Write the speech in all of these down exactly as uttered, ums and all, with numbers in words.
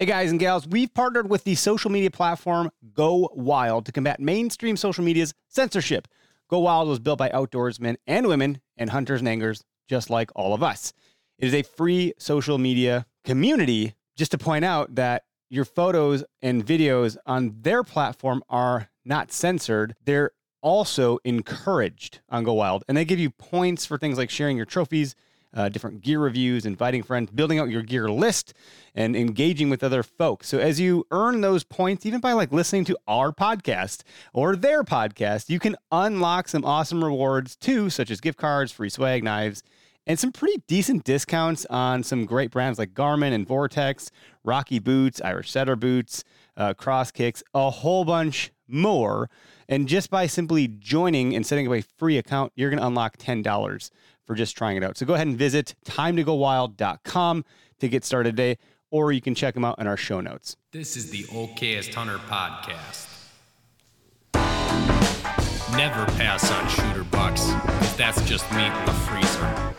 Hey guys and gals, we've partnered with the social media platform Go Wild to combat mainstream social media's censorship. Go Wild was built by outdoorsmen and women and hunters and anglers just like all of us. It is a free social media community. Just to point out that your photos and videos on their platform are not censored. They're also encouraged on Go Wild. And they give you points for things like sharing your trophies, Uh, different gear reviews, inviting friends, building out your gear list, and engaging with other folks. So as you earn those points, even by like listening to our podcast or their podcast, you can unlock some awesome rewards too, such as gift cards, free swag, knives, and some pretty decent discounts on some great brands like Garmin and Vortex, Rocky Boots, Irish Setter Boots, uh, CrossKicks, a whole bunch more. And just by simply joining and setting up a free account, you're going to unlock ten dollars for just trying it out. So go ahead and visit time to go wild dot com to get started today, or you can check them out in our show notes. This is the Okayest Hunter podcast. Never pass on shooter bucks. That's just meat in the freezer.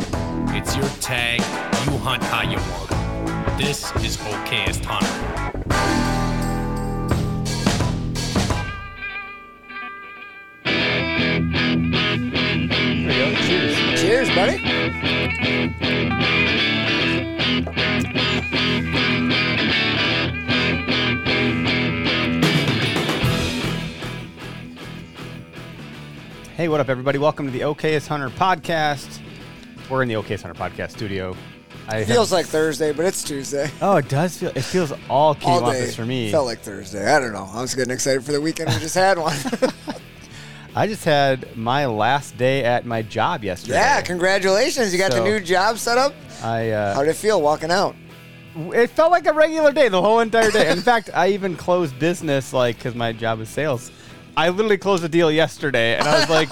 It's your tag. You hunt how you want. This is Okayest Hunter. Cheers. Cheers, buddy. Hey, what up, everybody? Welcome to the Okayest Hunter podcast. We're in the Okayest Hunter podcast studio. I it feels have... like Thursday, but it's Tuesday. Oh, it does feel. It feels all key all office day for me. Felt like Thursday. I don't know. I was getting excited for the weekend. We just had one. I just had my last day at my job yesterday. Yeah, congratulations. You got so, the new job set up. I, uh, how did it feel walking out? It felt like a regular day the whole entire day. In fact, I even closed business like because my job is sales. I literally closed a deal yesterday, and I was like,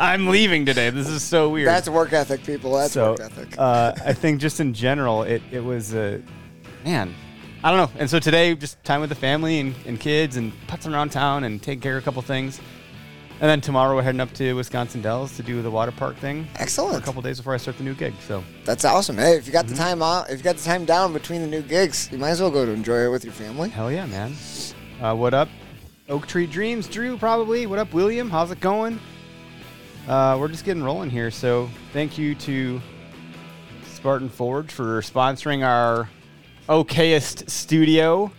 I'm leaving today. This is so weird. That's work ethic, people. That's so, work ethic. uh, I think just in general, it, it was, uh, man, I don't know. And so today, just time with the family and, and kids and putzing around town and taking care of a couple things. And then tomorrow we're heading up to Wisconsin Dells to do the water park thing. Excellent. For a couple of days before I start the new gig. So that's awesome. Hey, if you got mm-hmm. the time out, if you got the time down between the new gigs, you might as well go to enjoy it with your family. Hell yeah, man. Uh, what up, Oak Tree Dreams? Drew, probably. What up, William? How's it going? Uh, we're just getting rolling here. So thank you to Spartan Forge for sponsoring our Okayest studio.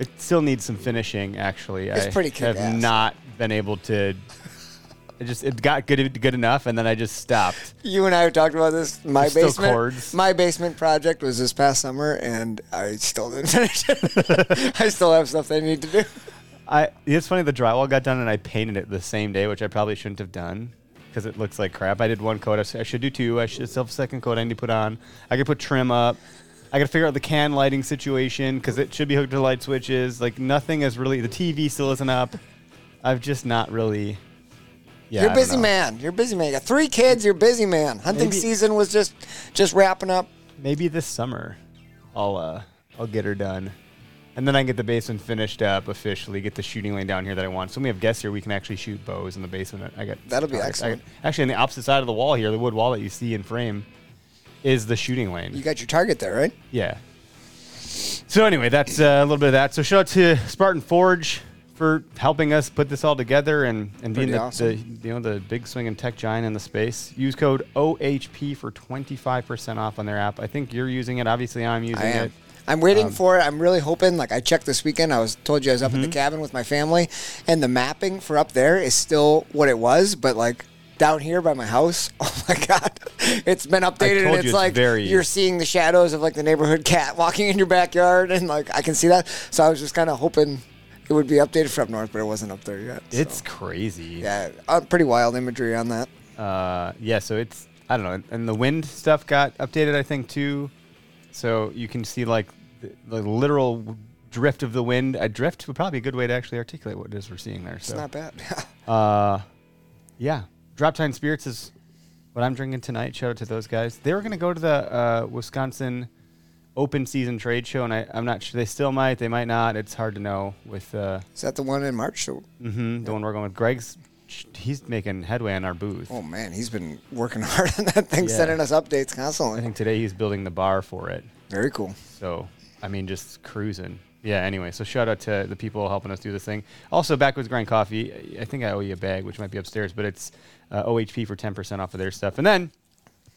It still needs some finishing, actually. It's I pretty kick-ass. I have not been able to. It just it got good good enough, and then I just stopped. You and I have talked about this. My There's basement, chords. My basement project was this past summer, and I still didn't finish it. I still have stuff I need to do. I it's funny the drywall got done, and I painted it the same day, which I probably shouldn't have done because it looks like crap. I did one coat. I should do two. I should still have a second coat I need to put on. I could put trim up. I got to figure out the can lighting situation because it should be hooked to light switches. Like nothing is really. The T V still isn't up. I've just not really. Yeah, you're a busy man. You're a busy man. You got three kids. You're a busy man. Hunting maybe, season was just, just wrapping up. Maybe this summer, I'll uh, I'll get her done, and then I can get the basement finished up officially. Get the shooting lane down here that I want. So when we have guests here, we can actually shoot bows in the basement. I got that'll be targets. Excellent. Got, actually, on the opposite side of the wall here, the wood wall that you see in frame, is the shooting lane. You got your target there, right? Yeah. So anyway, that's uh, a little bit of that. So shout out to Spartan Forge for helping us put this all together and, and being the, awesome. the you know the big swinging tech giant in the space. Use code O H P for twenty-five percent off on their app. I think you're using it. Obviously, I'm using I am. it. I'm waiting um, for it. I'm really hoping. Like, I checked this weekend. I was told you I was up mm-hmm. in the cabin with my family, and the mapping for up there is still what it was, but, like, down here by my house, oh, my God, it's been updated, and it's, it's like very... you're seeing the shadows of, like, the neighborhood cat walking in your backyard, and, like, I can see that. So I was just kind of hoping it would be updated for up north, but it wasn't up there yet. It's so crazy. Yeah, uh, pretty wild imagery on that. Uh, yeah, so it's, I don't know, and the wind stuff got updated, I think, too. So you can see, like, the, the literal drift of the wind. A drift would probably be a good way to actually articulate what it is we're seeing there. So. It's not bad. uh, yeah. Drop Tine Spirits is what I'm drinking tonight. Shout out to those guys. They were going to go to the uh, Wisconsin Open Season trade show, and I, I'm not sure. They still might. They might not. It's hard to know. With uh, Is that the one in March? Mm-hmm. Yeah. The one we're going with. Greg's, he's making headway on our booth. Oh, man. He's been working hard on that thing, yeah. sending us updates constantly. I think today he's building the bar for it. Very cool. So, I mean, just cruising. Yeah, anyway, so shout out to the people helping us do this thing. Also, Backwards Grind Coffee. I think I owe you a bag, which might be upstairs, but it's uh, O H P for ten percent off of their stuff. And then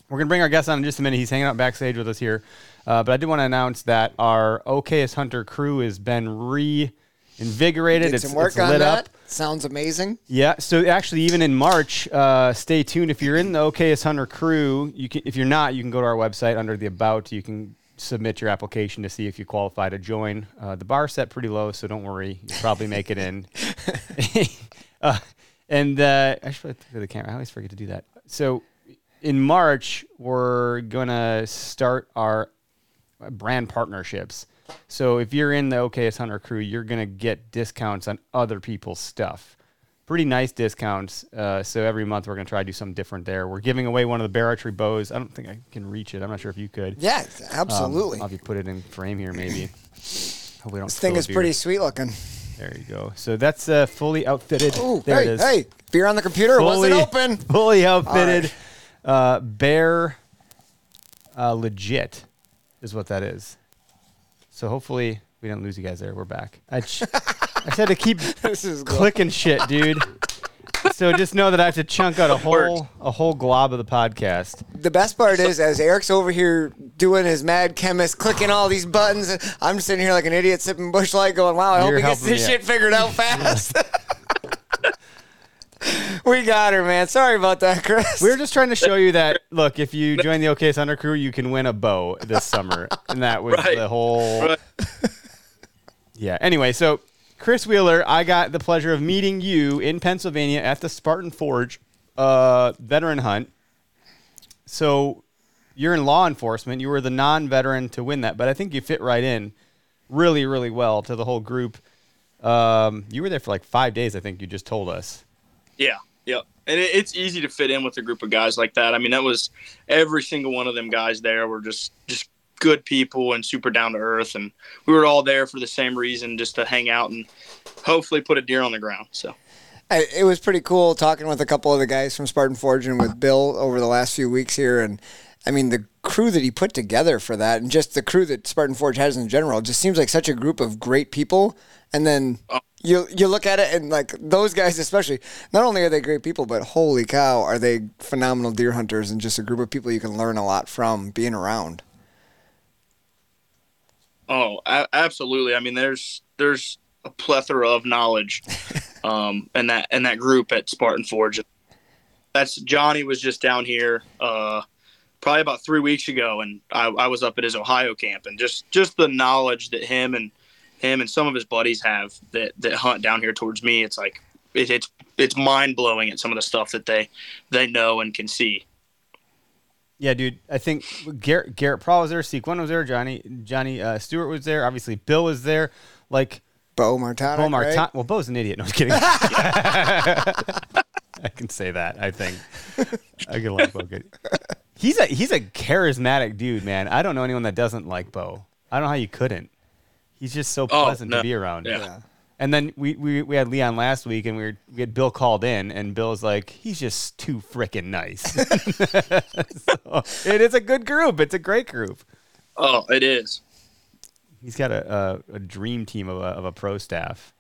we're going to bring our guest on in just a minute. He's hanging out backstage with us here. Uh, but I did want to announce that our Okayest Hunter crew has been reinvigorated. Did it's some work it's on lit that. Up. Sounds amazing. Yeah, so actually even in March, uh, stay tuned. If you're in the Okayest Hunter crew, you can, if you're not, you can go to our website under the About. You can submit your application to see if you qualify to join. Uh, the bar set pretty low, so don't worry. You'll probably make it in. uh, and uh, I should look at the camera. I always forget to do that. So in March, we're going to start our brand partnerships. So if you're in the Okayest Hunter crew, you're going to get discounts on other people's stuff. Pretty nice discounts. Uh, so every month we're going to try to do something different there. We're giving away one of the Bear Archery bows. I don't think I can reach it. I'm not sure if you could. Yeah, absolutely. Um, I'll have you put it in frame here maybe. Hopefully don't this thing is pretty sweet looking. There you go. So that's uh, fully outfitted. Ooh, there hey, it is. Hey, beer on the computer. Fully, it wasn't open. Fully outfitted. Right. Uh, Bear uh, legit is what that is. So hopefully we didn't lose you guys there. We're back. I ch- I said to keep this is clicking shit, dude. So just know that I have to chunk out a whole a whole glob of the podcast. The best part is, as Eric's over here doing his mad chemist, clicking all these buttons, I'm sitting here like an idiot sipping Bush Light going, wow, I You're hope he gets this shit out. figured out fast. We got her, man. Sorry about that, Chris. We were just trying to show you that, look, if you join the Okayest Hunter crew, you can win a bow this summer. And that was right. the whole... Right. Yeah, anyway, so... Chris Wheeler, I got the pleasure of meeting you in Pennsylvania at the Spartan Forge uh, veteran hunt. So you're in law enforcement. You were the non-veteran to win that, but I think you fit right in really, really well to the whole group. Um, you were there for like five days, I think you just told us. Yeah, yeah. And it, it's easy to fit in with a group of guys like that. I mean, that was every single one of them guys there were just just. good people and super down to earth, and we were all there for the same reason, just to hang out and hopefully put a deer on the ground. So I, it was pretty cool talking with a couple of the guys from Spartan Forge and with Bill over the last few weeks here, and I mean the crew that he put together for that, and just the crew that Spartan Forge has in general, just seems like such a group of great people. And then oh. you you look at it and like those guys especially, not only are they great people, but holy cow, are they phenomenal deer hunters, and just a group of people you can learn a lot from being around. Oh, absolutely. I mean, there's there's a plethora of knowledge um, in that in that group at Spartan Forge. That's Johnny was just down here uh, probably about three weeks ago, and I, I was up at his Ohio camp, and just, just the knowledge that him and him and some of his buddies have that, that hunt down here towards me. It's like it, it's it's mind blowing at some of the stuff that they they know and can see. Yeah, dude, I think Garrett, Garrett Prahl was there, Seek One was there, Johnny Johnny uh, Stewart was there, obviously Bill was there, like... Bo Martani, Bo Martani. Right? Well, Bo's an idiot, no, I'm kidding. I can say that, I think. I can like Bo good. He's a, he's a charismatic dude, man. I don't know anyone that doesn't like Bo. I don't know how you couldn't. He's just so pleasant oh, no. to be around. Yeah. yeah. And then we, we, we had Leon last week, and we were, we had Bill called in, and Bill's like, he's just too freaking nice. So, it is a good group. It's a great group. Oh, it is. He's got a, a, a dream team of a, of a pro staff,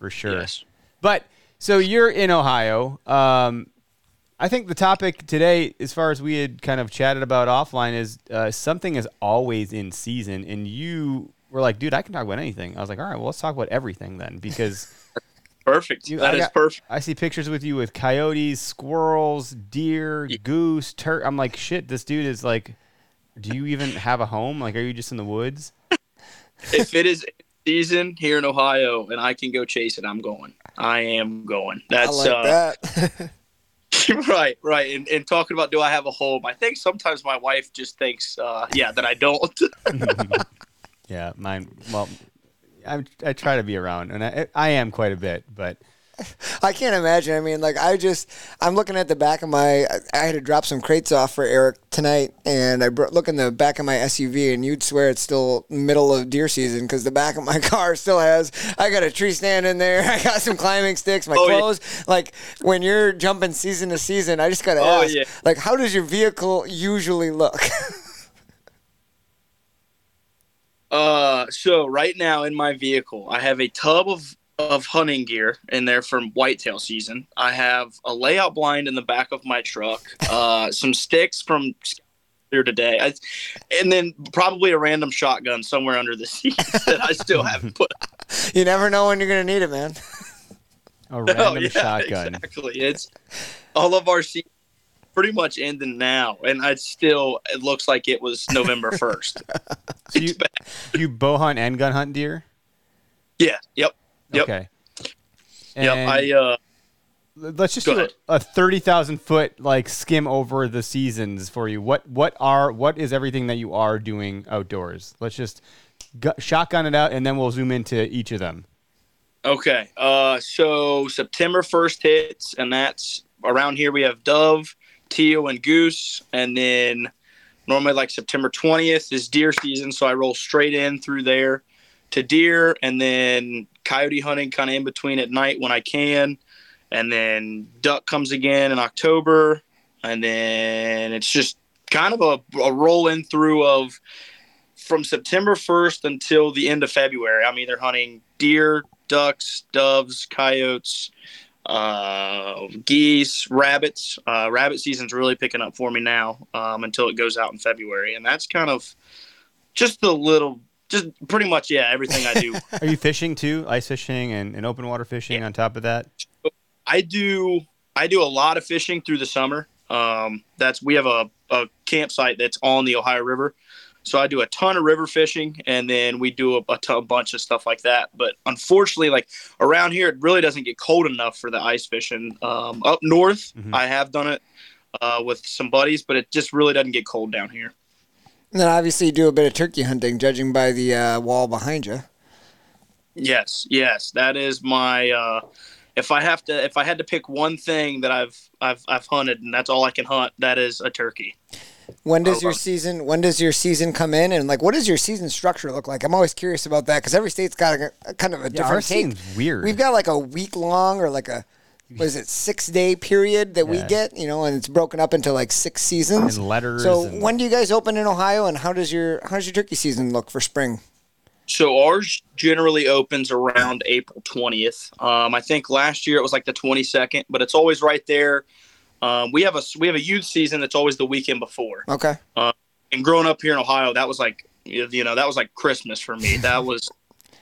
for sure. Yes. But, so you're in Ohio. Um, I think the topic today, as far as we had kind of chatted about offline, is uh, something is always in season. And you were like, dude, I can talk about anything. I was like, all right, well, let's talk about everything then, because... Perfect. You, that I is got, perfect. I see pictures with you with coyotes, squirrels, deer, yeah. goose, turkey. I'm like, shit, this dude is like, do you even have a home? Like, are you just in the woods? If it is season here in Ohio and I can go chase it, I'm going. I am going. That's I like uh, that. right, right. And, and talking about do I have a home, I think sometimes my wife just thinks, uh, yeah, that I don't. yeah, mine. Well, I, I try to be around, and I I am quite a bit, but I can't imagine. I mean, like I just I'm looking at the back of my. I, I had to drop some crates off for Eric tonight, and I bro- look in the back of my S U V, and you'd swear it's still middle of deer season because the back of my car still has. I got a tree stand in there. I got some climbing sticks. My oh, clothes. Yeah. Like when you're jumping season to season, I just gotta oh, ask, yeah. like, how does your vehicle usually look? Uh, so right now in my vehicle, I have a tub of, of hunting gear in there from whitetail season. I have a layout blind in the back of my truck, uh, some sticks from here today, I, and then probably a random shotgun somewhere under the seat that I still haven't put out. You never know when you're going to need it, man. A random oh, yeah, shotgun. Exactly. It's all of our seats. Pretty much ending now, and I still it looks like it was November first. So you, you bow hunt and gun hunt deer? Yeah. Yep. Yep. Okay. And yep. I uh, let's just do a, a thirty thousand foot like skim over the seasons for you. What what are what is everything that you are doing outdoors? Let's just gu- shotgun it out, and then we'll zoom into each of them. Okay. Uh, so September first hits, and that's around here. We have dove, teal, and goose, and then normally like September twentieth is deer season, so I roll straight in through there to deer, and then coyote hunting kind of in between at night when I can, and then duck comes again in October, and then it's just kind of a, a roll in through of from September first until the end of February. I'm either hunting deer, ducks, doves, coyotes, uh geese, rabbits. Uh rabbit season's really picking up for me now, um until it goes out in February, and that's kind of just a little just pretty much yeah everything I do. Are you fishing too? Ice fishing and, and open water fishing yeah. on top of that? I do I do a lot of fishing through the summer. Um that's we have a, a campsite that's on the Ohio River, so I do a ton of river fishing, and then we do a, a, ton, a bunch of stuff like that. But unfortunately, like around here, it really doesn't get cold enough for the ice fishing. Um, up north, mm-hmm. I have done it uh, with some buddies, but it just really doesn't get cold down here. And then obviously you do a bit of turkey hunting, judging by the uh, wall behind you. Yes, yes. That is my uh, – if I have to – if I had to pick one thing that I've, I've, I've hunted, and that's all I can hunt, that is a turkey. When does your season? When does your season come in? And like, what does your season structure look like? I'm always curious about that because every state's got a, a kind of a yeah, different. Our season's weird. We've got like a week long or like a what is it six day period that yeah. we get, you know, and it's broken up into like six seasons and letters. So and... when do you guys open in Ohio, and how does your how does your turkey season look for spring? So ours generally opens around April twentieth. Um, I think last year it was like the twenty-second, but it's always right there. Um, we have a we have a youth season that's always the weekend before. Okay. Uh, and growing up here in Ohio, that was like you know that was like Christmas for me. That was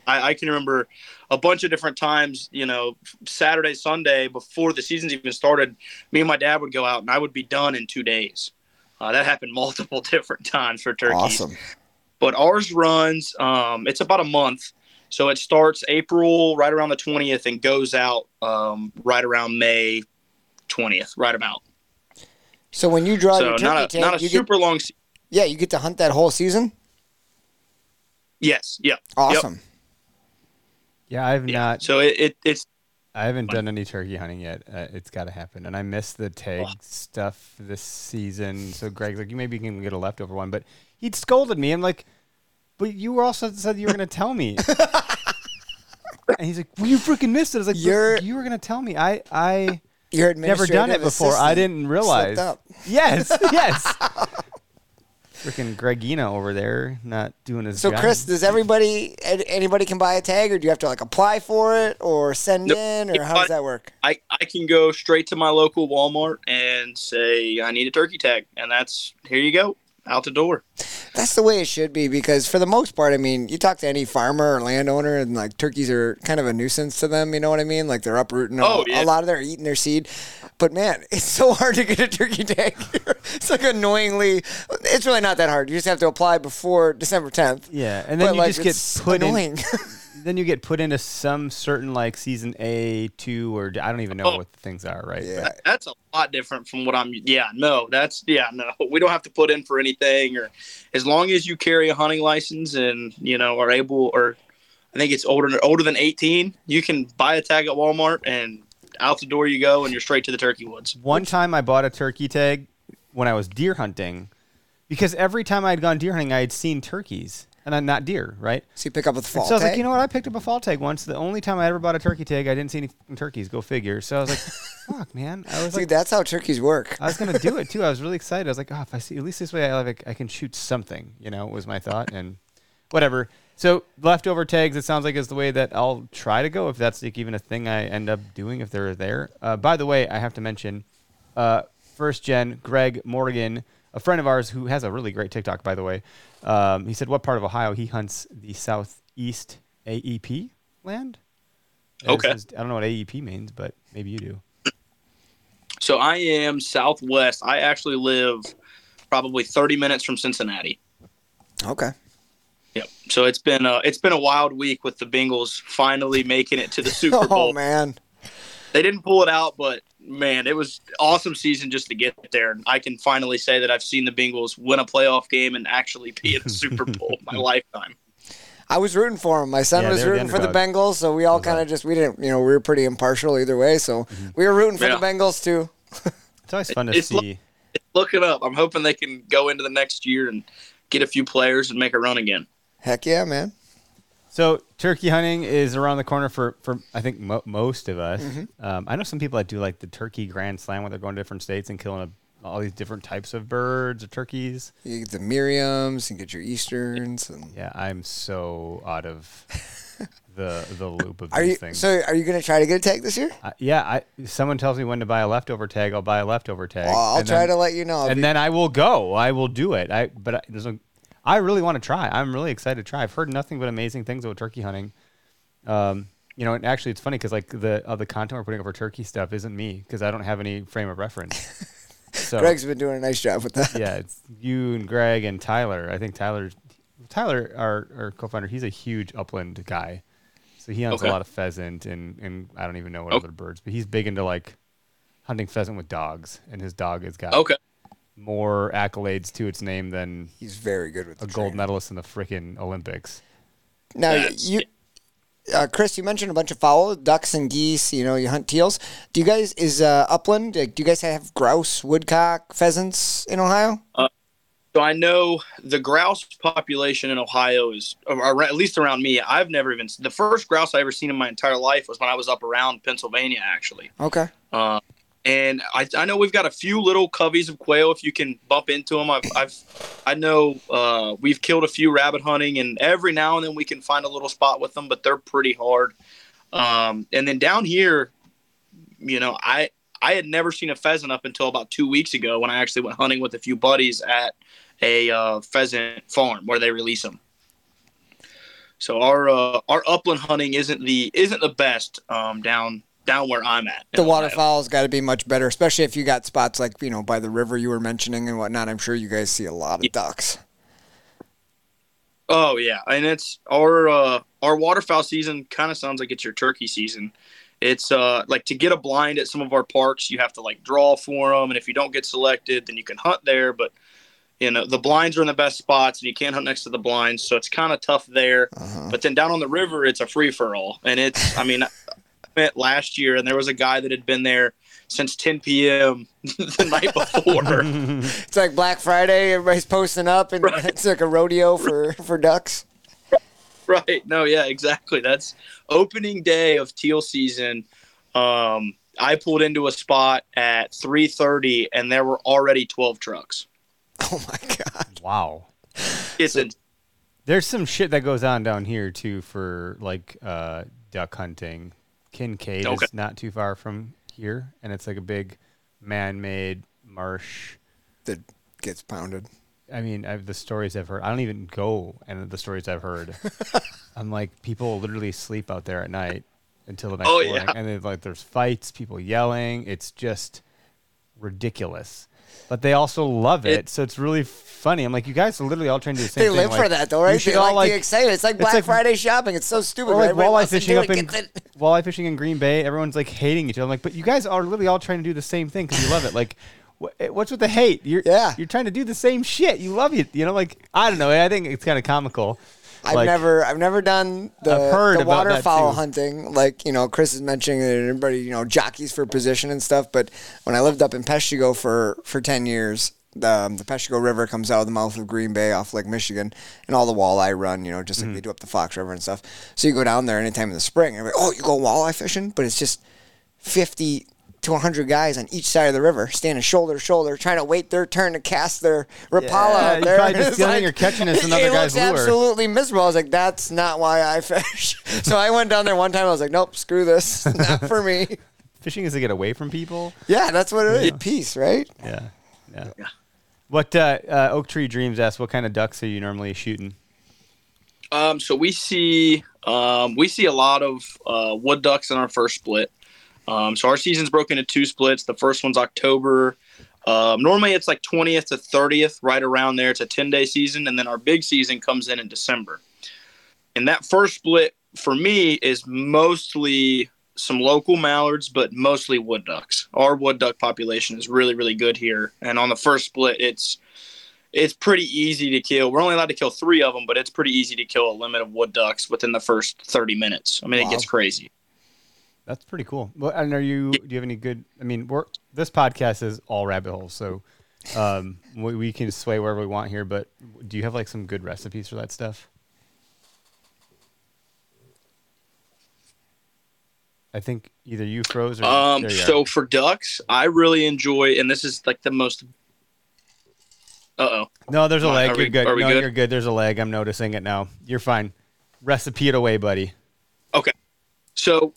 I, I can remember a bunch of different times. You know, Saturday, Sunday before the season's even started, me and my dad would go out, and I would be done in two days. Uh, that happened multiple different times for turkeys. Awesome. But ours runs. Um, it's about a month, so it starts April right around the twentieth and goes out um, right around May twentieth, right about. So when you draw so your turkey not a, tank, not a you super get, long se- yeah you get to hunt that whole season. Yes. Yeah. Awesome. Yep. yeah I've yeah. not so it, it it's I haven't done any turkey hunting yet. Uh, it's got to happen, and I missed the tag oh. stuff this season. So Greg's like, you maybe can get a leftover one, but he'd scolded me. I'm like, but you were also said you were going to tell me. And he's like, well, you freaking missed it. I was like, You're... you were going to tell me. I I Your administrative never done it before. I didn't realize. Up. Yes, yes. Freaking Gregina over there not doing his job. So, Chris, does everybody, anybody can buy a tag, or do you have to like apply for it or send nope. in, or how does that work? I, I can go straight to my local Walmart and say, I need a turkey tag, and that's, here you go, out the door. That's the way it should be, because for the most part, I mean, you talk to any farmer or landowner, and like turkeys are kind of a nuisance to them, you know what I mean? Like they're uprooting oh, a, yeah. a lot of their eating their seed. But man, it's so hard to get a turkey tag here. It's like annoyingly, it's really not that hard. You just have to apply before December tenth. Yeah, and then but you like, just get put annoying. in. Then you get put into some certain like season A, two, or I don't even know oh, what the things are, right? Yeah. That, that's a lot different from what I'm, yeah, no, that's, yeah, no. We don't have to put in for anything, or as long as you carry a hunting license and, you know, are able, or I think it's older older than eighteen, you can buy a tag at Walmart and out the door you go, and you're straight to the turkey woods. One time I bought a turkey tag when I was deer hunting, because every time I'd gone deer hunting, I had seen turkeys, and I'm not deer, right? So you pick up a fall tag? So I was tag? like, you know what? I picked up a fall tag once. The only time I ever bought a turkey tag, I didn't see any turkeys. Go figure. So I was like, fuck, man. I was Dude, like, that's how turkeys work. I was going to do it, too. I was really excited. I was like, oh, if I see, at least this way I, like, I can shoot something, you know, was my thought, and whatever. So leftover tags, it sounds like, is the way that I'll try to go, if that's like even a thing I end up doing if they're there. Uh, by the way, I have to mention, uh, first gen, Greg Morgan, a friend of ours who has a really great TikTok, by the way. Um, he said what part of Ohio he hunts the southeast A E P land. Okay. Is, I don't know what A E P means, but maybe you do. So I am southwest. I actually live probably thirty minutes from Cincinnati. Okay. Yep. So it's been a, it's been a wild week with the Bengals finally making it to the Super Bowl. Oh, man. They didn't pull it out, but, man, it was an awesome season just to get there. And I can finally say that I've seen the Bengals win a playoff game and actually be in a Super Bowl my lifetime. I was rooting for them. My son yeah, was rooting the for the Bengals, so we all kind of just – we didn't – you know, we were pretty impartial either way, so mm-hmm. we were rooting for yeah. the Bengals too. It's always fun to it's see. Look, it's looking up. I'm hoping they can go into the next year and get a few players and make a run again. Heck yeah, man. So turkey hunting is around the corner for, for I think, mo- most of us. Mm-hmm. Um, I know some people that do, like, the turkey grand slam where they're going to different states and killing a, all these different types of birds or turkeys. You get the Miriams and get your Easterns. And... Yeah, I'm so out of the the loop of are these you, things. So are you going to try to get a tag this year? Uh, yeah. I, if someone tells me when to buy a leftover tag, I'll buy a leftover tag. Well, I'll try then, to let you know. I'll and be... then I will go. I will do it. I But I, there's no... I really want to try. I'm really excited to try. I've heard nothing but amazing things about turkey hunting. Um, you know, and actually it's funny because like the uh, the content we're putting over turkey stuff isn't me because I don't have any frame of reference. So, Greg's been doing a nice job with that. Yeah, it's you and Greg and Tyler. I think Tyler's, Tyler, our, our co-founder, he's a huge upland guy. So he hunts okay. a lot of pheasant and, and I don't even know what okay. other birds, but he's big into like hunting pheasant with dogs, and his dog has got okay. more accolades to its name than he's very good with a gold medalist in the freaking Olympics. Now you, uh, Chris, you mentioned a bunch of fowl, ducks and geese. You know, you hunt teals. Do you guys is uh, upland? Like, do you guys have grouse, woodcock, pheasants in Ohio? Uh, so I know the grouse population in Ohio is, or, or at least around me. I've never even the first grouse I ever seen in my entire life was when I was up around Pennsylvania, actually. Okay. Uh, And I, I know we've got a few little coveys of quail. If you can bump into them, I've, I've I know uh, we've killed a few rabbit hunting, and every now and then we can find a little spot with them, but they're pretty hard. Um, and then down here, you know, I I had never seen a pheasant up until about two weeks ago when I actually went hunting with a few buddies at a uh, pheasant farm where they release them. So our uh, our upland hunting isn't the isn't the best um, down. down where I'm at. The waterfowl's got to be much better, especially if you got spots like, you know, by the river you were mentioning and whatnot. I'm sure you guys see a lot of yeah. ducks. Oh, yeah. And it's our uh, our waterfowl season kind of sounds like it's your turkey season. It's uh, like to get a blind at some of our parks, you have to like draw for them. And if you don't get selected, then you can hunt there. But, you know, the blinds are in the best spots and you can't hunt next to the blinds. So it's kind of tough there. Uh-huh. But then down on the river, it's a free for all. And it's, I mean, met last year, and there was a guy that had been there since ten p.m. the night before. It's like Black Friday, everybody's posting up, and right. it's like a rodeo for, for ducks. Right. No, yeah, exactly. That's opening day of teal season. Um, I pulled into a spot at three thirty, and there were already twelve trucks. Oh my god! Wow. It's so, a- there's some shit that goes on down here too for like uh, duck hunting. Kincaid okay. is not too far from here, and it's like a big man-made marsh that gets pounded. I mean, I've, the stories I've heard, I don't even go, and the stories I've heard, I'm like, people literally sleep out there at night until the next oh, morning, yeah. and then like there's fights, people yelling, it's just ridiculous. But they also love it, it so it's really funny. I'm like, you guys are literally all trying to do the same they thing. They live like, for that, though, right? You should they all, like, like the excitement. It's like Black it's like, Friday shopping. It's so stupid. Like right? walleye fishing up in walleye fishing in Green Bay. Everyone's like hating each other. I'm like, but you guys are literally all trying to do the same thing because you love it. Like, what's with the hate? You're yeah. you're trying to do the same shit. You love it. You know, like I don't know. I think it's kind of comical. I've like, never, I've never done the, the waterfowl hunting. Like, you know, Chris is mentioning that everybody, you know, jockeys for position and stuff. But when I lived up in Peshtigo for, for ten years, um, the Peshtigo River comes out of the mouth of Green Bay off Lake Michigan, and all the walleye run, you know, just like mm-hmm. they do up the Fox River and stuff. So you go down there anytime in the spring and like, oh, you go walleye fishing, but it's just fifty to one hundred guys on each side of the river standing shoulder to shoulder trying to wait their turn to cast their Rapala yeah, out there. You're probably just stealing like, or catching this another it guy's looks lure. Absolutely miserable. I was like, that's not why I fish. So I went down there one time. I was like, nope, screw this. Not for me. Fishing is to get away from people. Yeah, that's what it yeah. is. Peace, right? Yeah. yeah. yeah. What uh, uh, Oak Tree Dreams asked, what kind of ducks are you normally shooting? Um, so we see um, we see a lot of uh, wood ducks in our first split. Um, so our season's broken into two splits. The first one's October. Um, normally it's like twentieth to thirtieth, right around there. It's a ten-day season, and then our big season comes in in December. And that first split for me is mostly some local mallards, but mostly wood ducks. Our wood duck population is really, really good here. And on the first split, it's it's pretty easy to kill. We're only allowed to kill three of them, but it's pretty easy to kill a limit of wood ducks within the first thirty minutes. I mean, wow. It gets crazy. That's pretty cool. Well, and are you? Do you have any good? I mean, we're this podcast is all rabbit holes, so um, we, we can sway wherever we want here. But do you have like some good recipes for that stuff? I think either you froze or um. You so are. For ducks, I really enjoy, and this is like the most. Uh oh. No, there's a lag. You're we, good. No, good? You're good. There's a lag. I'm noticing it now. You're fine. Recipe it away, buddy. Okay. So.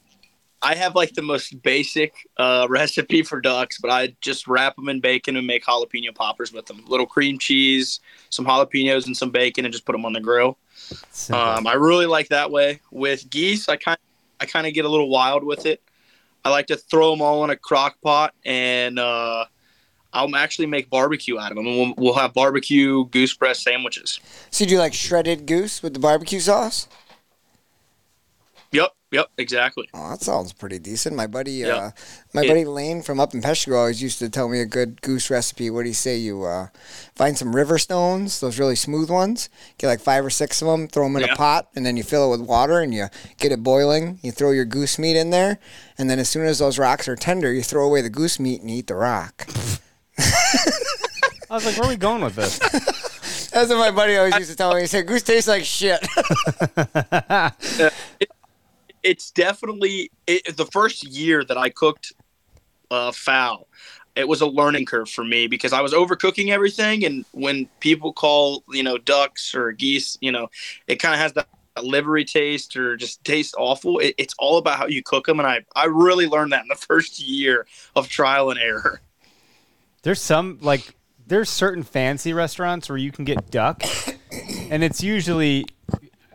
I have like the most basic uh, recipe for ducks, but I just wrap them in bacon and make jalapeno poppers with them. Little cream cheese, some jalapenos, and some bacon, and just put them on the grill. Um, I really like that way. With geese, I kind I kind of get a little wild with it. I like to throw them all in a crock pot, and uh, I'll actually make barbecue out of them. And we'll, we'll have barbecue goose breast sandwiches. So you do like shredded goose with the barbecue sauce? Yep. Yep, exactly. Oh, that sounds pretty decent. My buddy, yep. uh, my it, buddy Lane from up in Peshtigo always used to tell me a good goose recipe. What do you say? You uh, find some river stones, those really smooth ones. Get like five or six of them, throw them in yeah. a pot, and then you fill it with water and you get it boiling. You throw your goose meat in there, and then as soon as those rocks are tender, you throw away the goose meat and eat the rock. I was like, where are we going with this? That's what my buddy always used to tell me. He said, goose tastes like shit. uh, it- It's definitely it, the first year that I cooked uh, fowl. It was a learning curve for me because I was overcooking everything. And when people call, you know, ducks or geese, you know, it kind of has that livery taste or just tastes awful. It, it's all about how you cook them. And I, I really learned that in the first year of trial and error. There's some like there's certain fancy restaurants where you can get duck and it's usually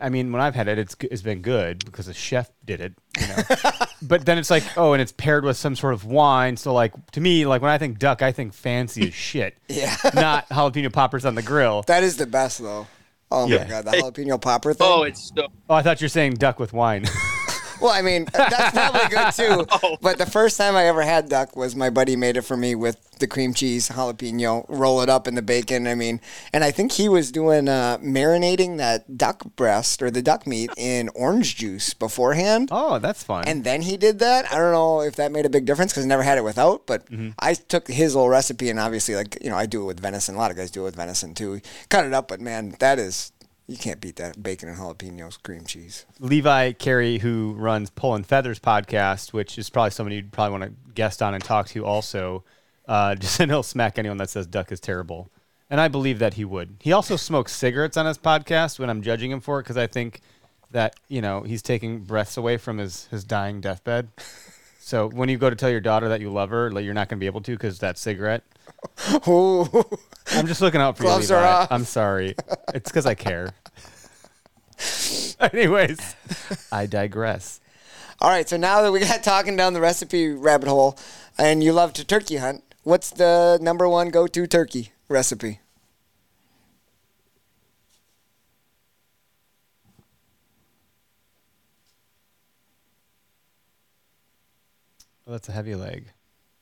I mean, when I've had it, it's it's been good because a chef did it, you know. But then it's like, oh, and it's paired with some sort of wine. So, like, to me, like, when I think duck, I think fancy as shit. Yeah. Not jalapeno poppers on the grill. That is the best, though. Oh, yeah. My God. The jalapeno popper thing. Oh, it's so... Oh, I thought you were saying duck with wine. Well, I mean, that's probably good, too. Oh. But the first time I ever had duck was my buddy made it for me with the cream cheese, jalapeno, roll it up in the bacon. I mean, and I think he was doing uh, marinating that duck breast or the duck meat in orange juice beforehand. Oh, that's fun. And then he did that. I don't know if that made a big difference because I never had it without, but mm-hmm. I took his little recipe and obviously, like, you know, I do it with venison. A lot of guys do it with venison, too. Cut it up, but, man, that is... You can't beat that bacon and jalapenos, cream cheese. Levi Carey, who runs Pull and Feathers podcast, which is probably somebody you'd probably want to guest on and talk to also, uh, just and he'll smack anyone that says duck is terrible. And I believe that he would. He also smokes cigarettes on his podcast when I'm judging him for it, because I think that, you know, he's taking breaths away from his, his dying deathbed. So when you go to tell your daughter that you love her, like, you're not going to be able to because that cigarette. Oh, I'm just looking out for you, Levi. Are off. I'm sorry. It's because I care. Anyways, I digress. All right. So now that we got talking down the recipe rabbit hole, and you love to turkey hunt, what's the number one go-to turkey recipe? Oh, that's a heavy leg.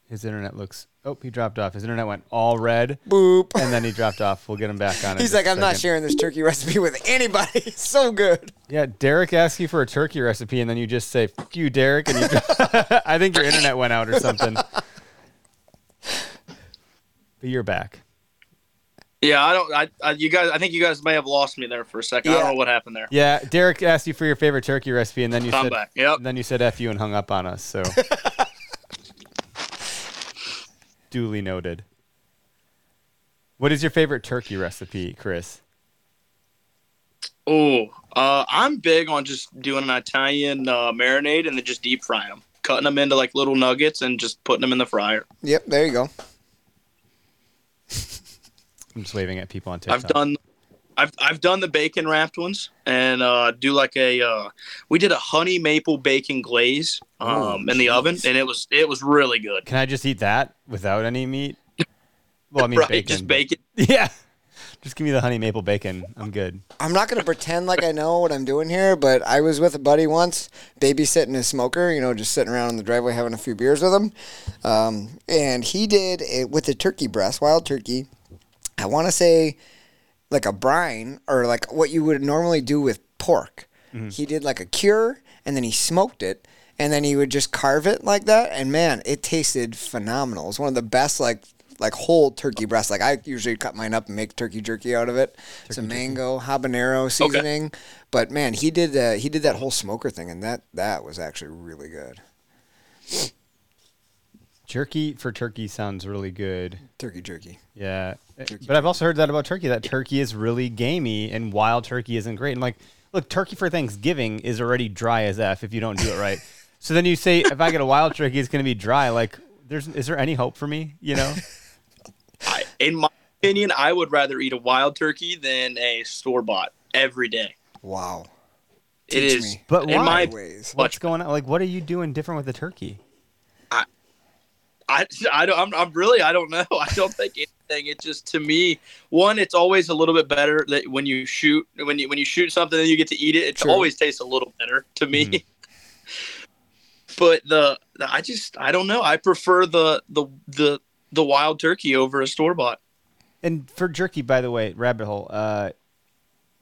His internet looks... Oh, he dropped off. His internet went all red. Boop. And then he dropped off. We'll get him back on it. He's like, I'm second. not sharing this turkey recipe with anybody. It's so good. Yeah, Derek asked you for a turkey recipe, and then you just say, fuck you, Derek. And you dro- I think your internet went out or something. But you're back. Yeah, I don't... I, I you guys. I think you guys may have lost me there for a second. Yeah. I don't know what happened there. Yeah, Derek asked you for your favorite turkey recipe, and then you I'm said... Back. Yep. And then you said F you and hung up on us, so... Duly noted. What is your favorite turkey recipe, Chris? Oh, uh, I'm big on just doing an Italian uh, marinade and then just deep frying them, cutting them into like little nuggets and just putting them in the fryer. Yep, there you go. I'm just waving at people on TikTok. I've done, I've I've done the bacon wrapped ones, and uh, do like a uh, we did a honey maple bacon glaze. Um, oh, in the oven, and it was it was really good. Can I just eat that without any meat? Well, I mean, right, bacon. Just bacon. Yeah, just give me the honey maple bacon. I'm good. I'm not gonna pretend like I know what I'm doing here, but I was with a buddy once, babysitting his smoker. You know, just sitting around in the driveway having a few beers with him, um, and he did it with a turkey breast, wild turkey. I want to say, like a brine or like what you would normally do with pork. Mm-hmm. He did like a cure, and then he smoked it. And then he would just carve it like that, and man, it tasted phenomenal. It was one of the best, like, like whole turkey breasts. Like, I usually cut mine up and make turkey jerky out of it. Turkey Some mango jerky. Habanero seasoning, okay. But man, he did uh, he did that whole smoker thing, and that that was actually really good. Jerky for turkey sounds really good. Turkey jerky, yeah. Turkey. But I've also heard that about turkey that turkey is really gamey, and wild turkey isn't great. And like, look, turkey for Thanksgiving is already dry as f if you don't do it right. So then you say, if I get a wild turkey, it's going to be dry. Like, there's is there any hope for me? You know, I, in my opinion, I would rather eat a wild turkey than a store bought every day. Wow, it Teach is. Me. But in why? My ways. What's going on? Like, what are you doing different with the turkey? I, I, I don't. I'm, I'm really. I don't know. I don't think anything. It just to me, one, it's always a little bit better that when you shoot when you when you shoot something and you get to eat it. It True. Always tastes a little better to me. Mm. But the, the I just I don't know. I prefer the the the, the wild turkey over a store bought. And for jerky, by the way, rabbit hole, uh,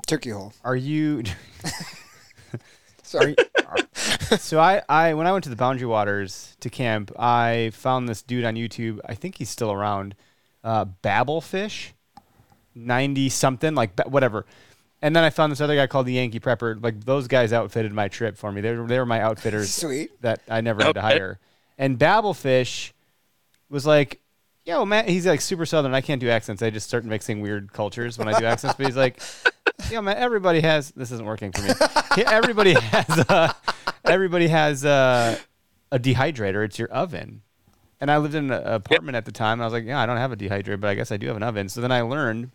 turkey hole. Are you? Sorry. So I, I when I went to the Boundary Waters to camp, I found this dude on YouTube. I think he's still around. Uh, Babelfish, ninety something like whatever. And then I found this other guy called the Yankee Prepper. Like, those guys outfitted my trip for me. They were, they were my outfitters Sweet. That I never okay. had to hire. And Babelfish was like, yo, man, he's like super Southern. I can't do accents. I just start mixing weird cultures when I do accents. But he's like, yo, man, everybody has, this isn't working for me. Everybody has a, everybody has a, a dehydrator. It's your oven. And I lived in an apartment yep. at the time. And I was like, yeah, I don't have a dehydrator, but I guess I do have an oven. So then I learned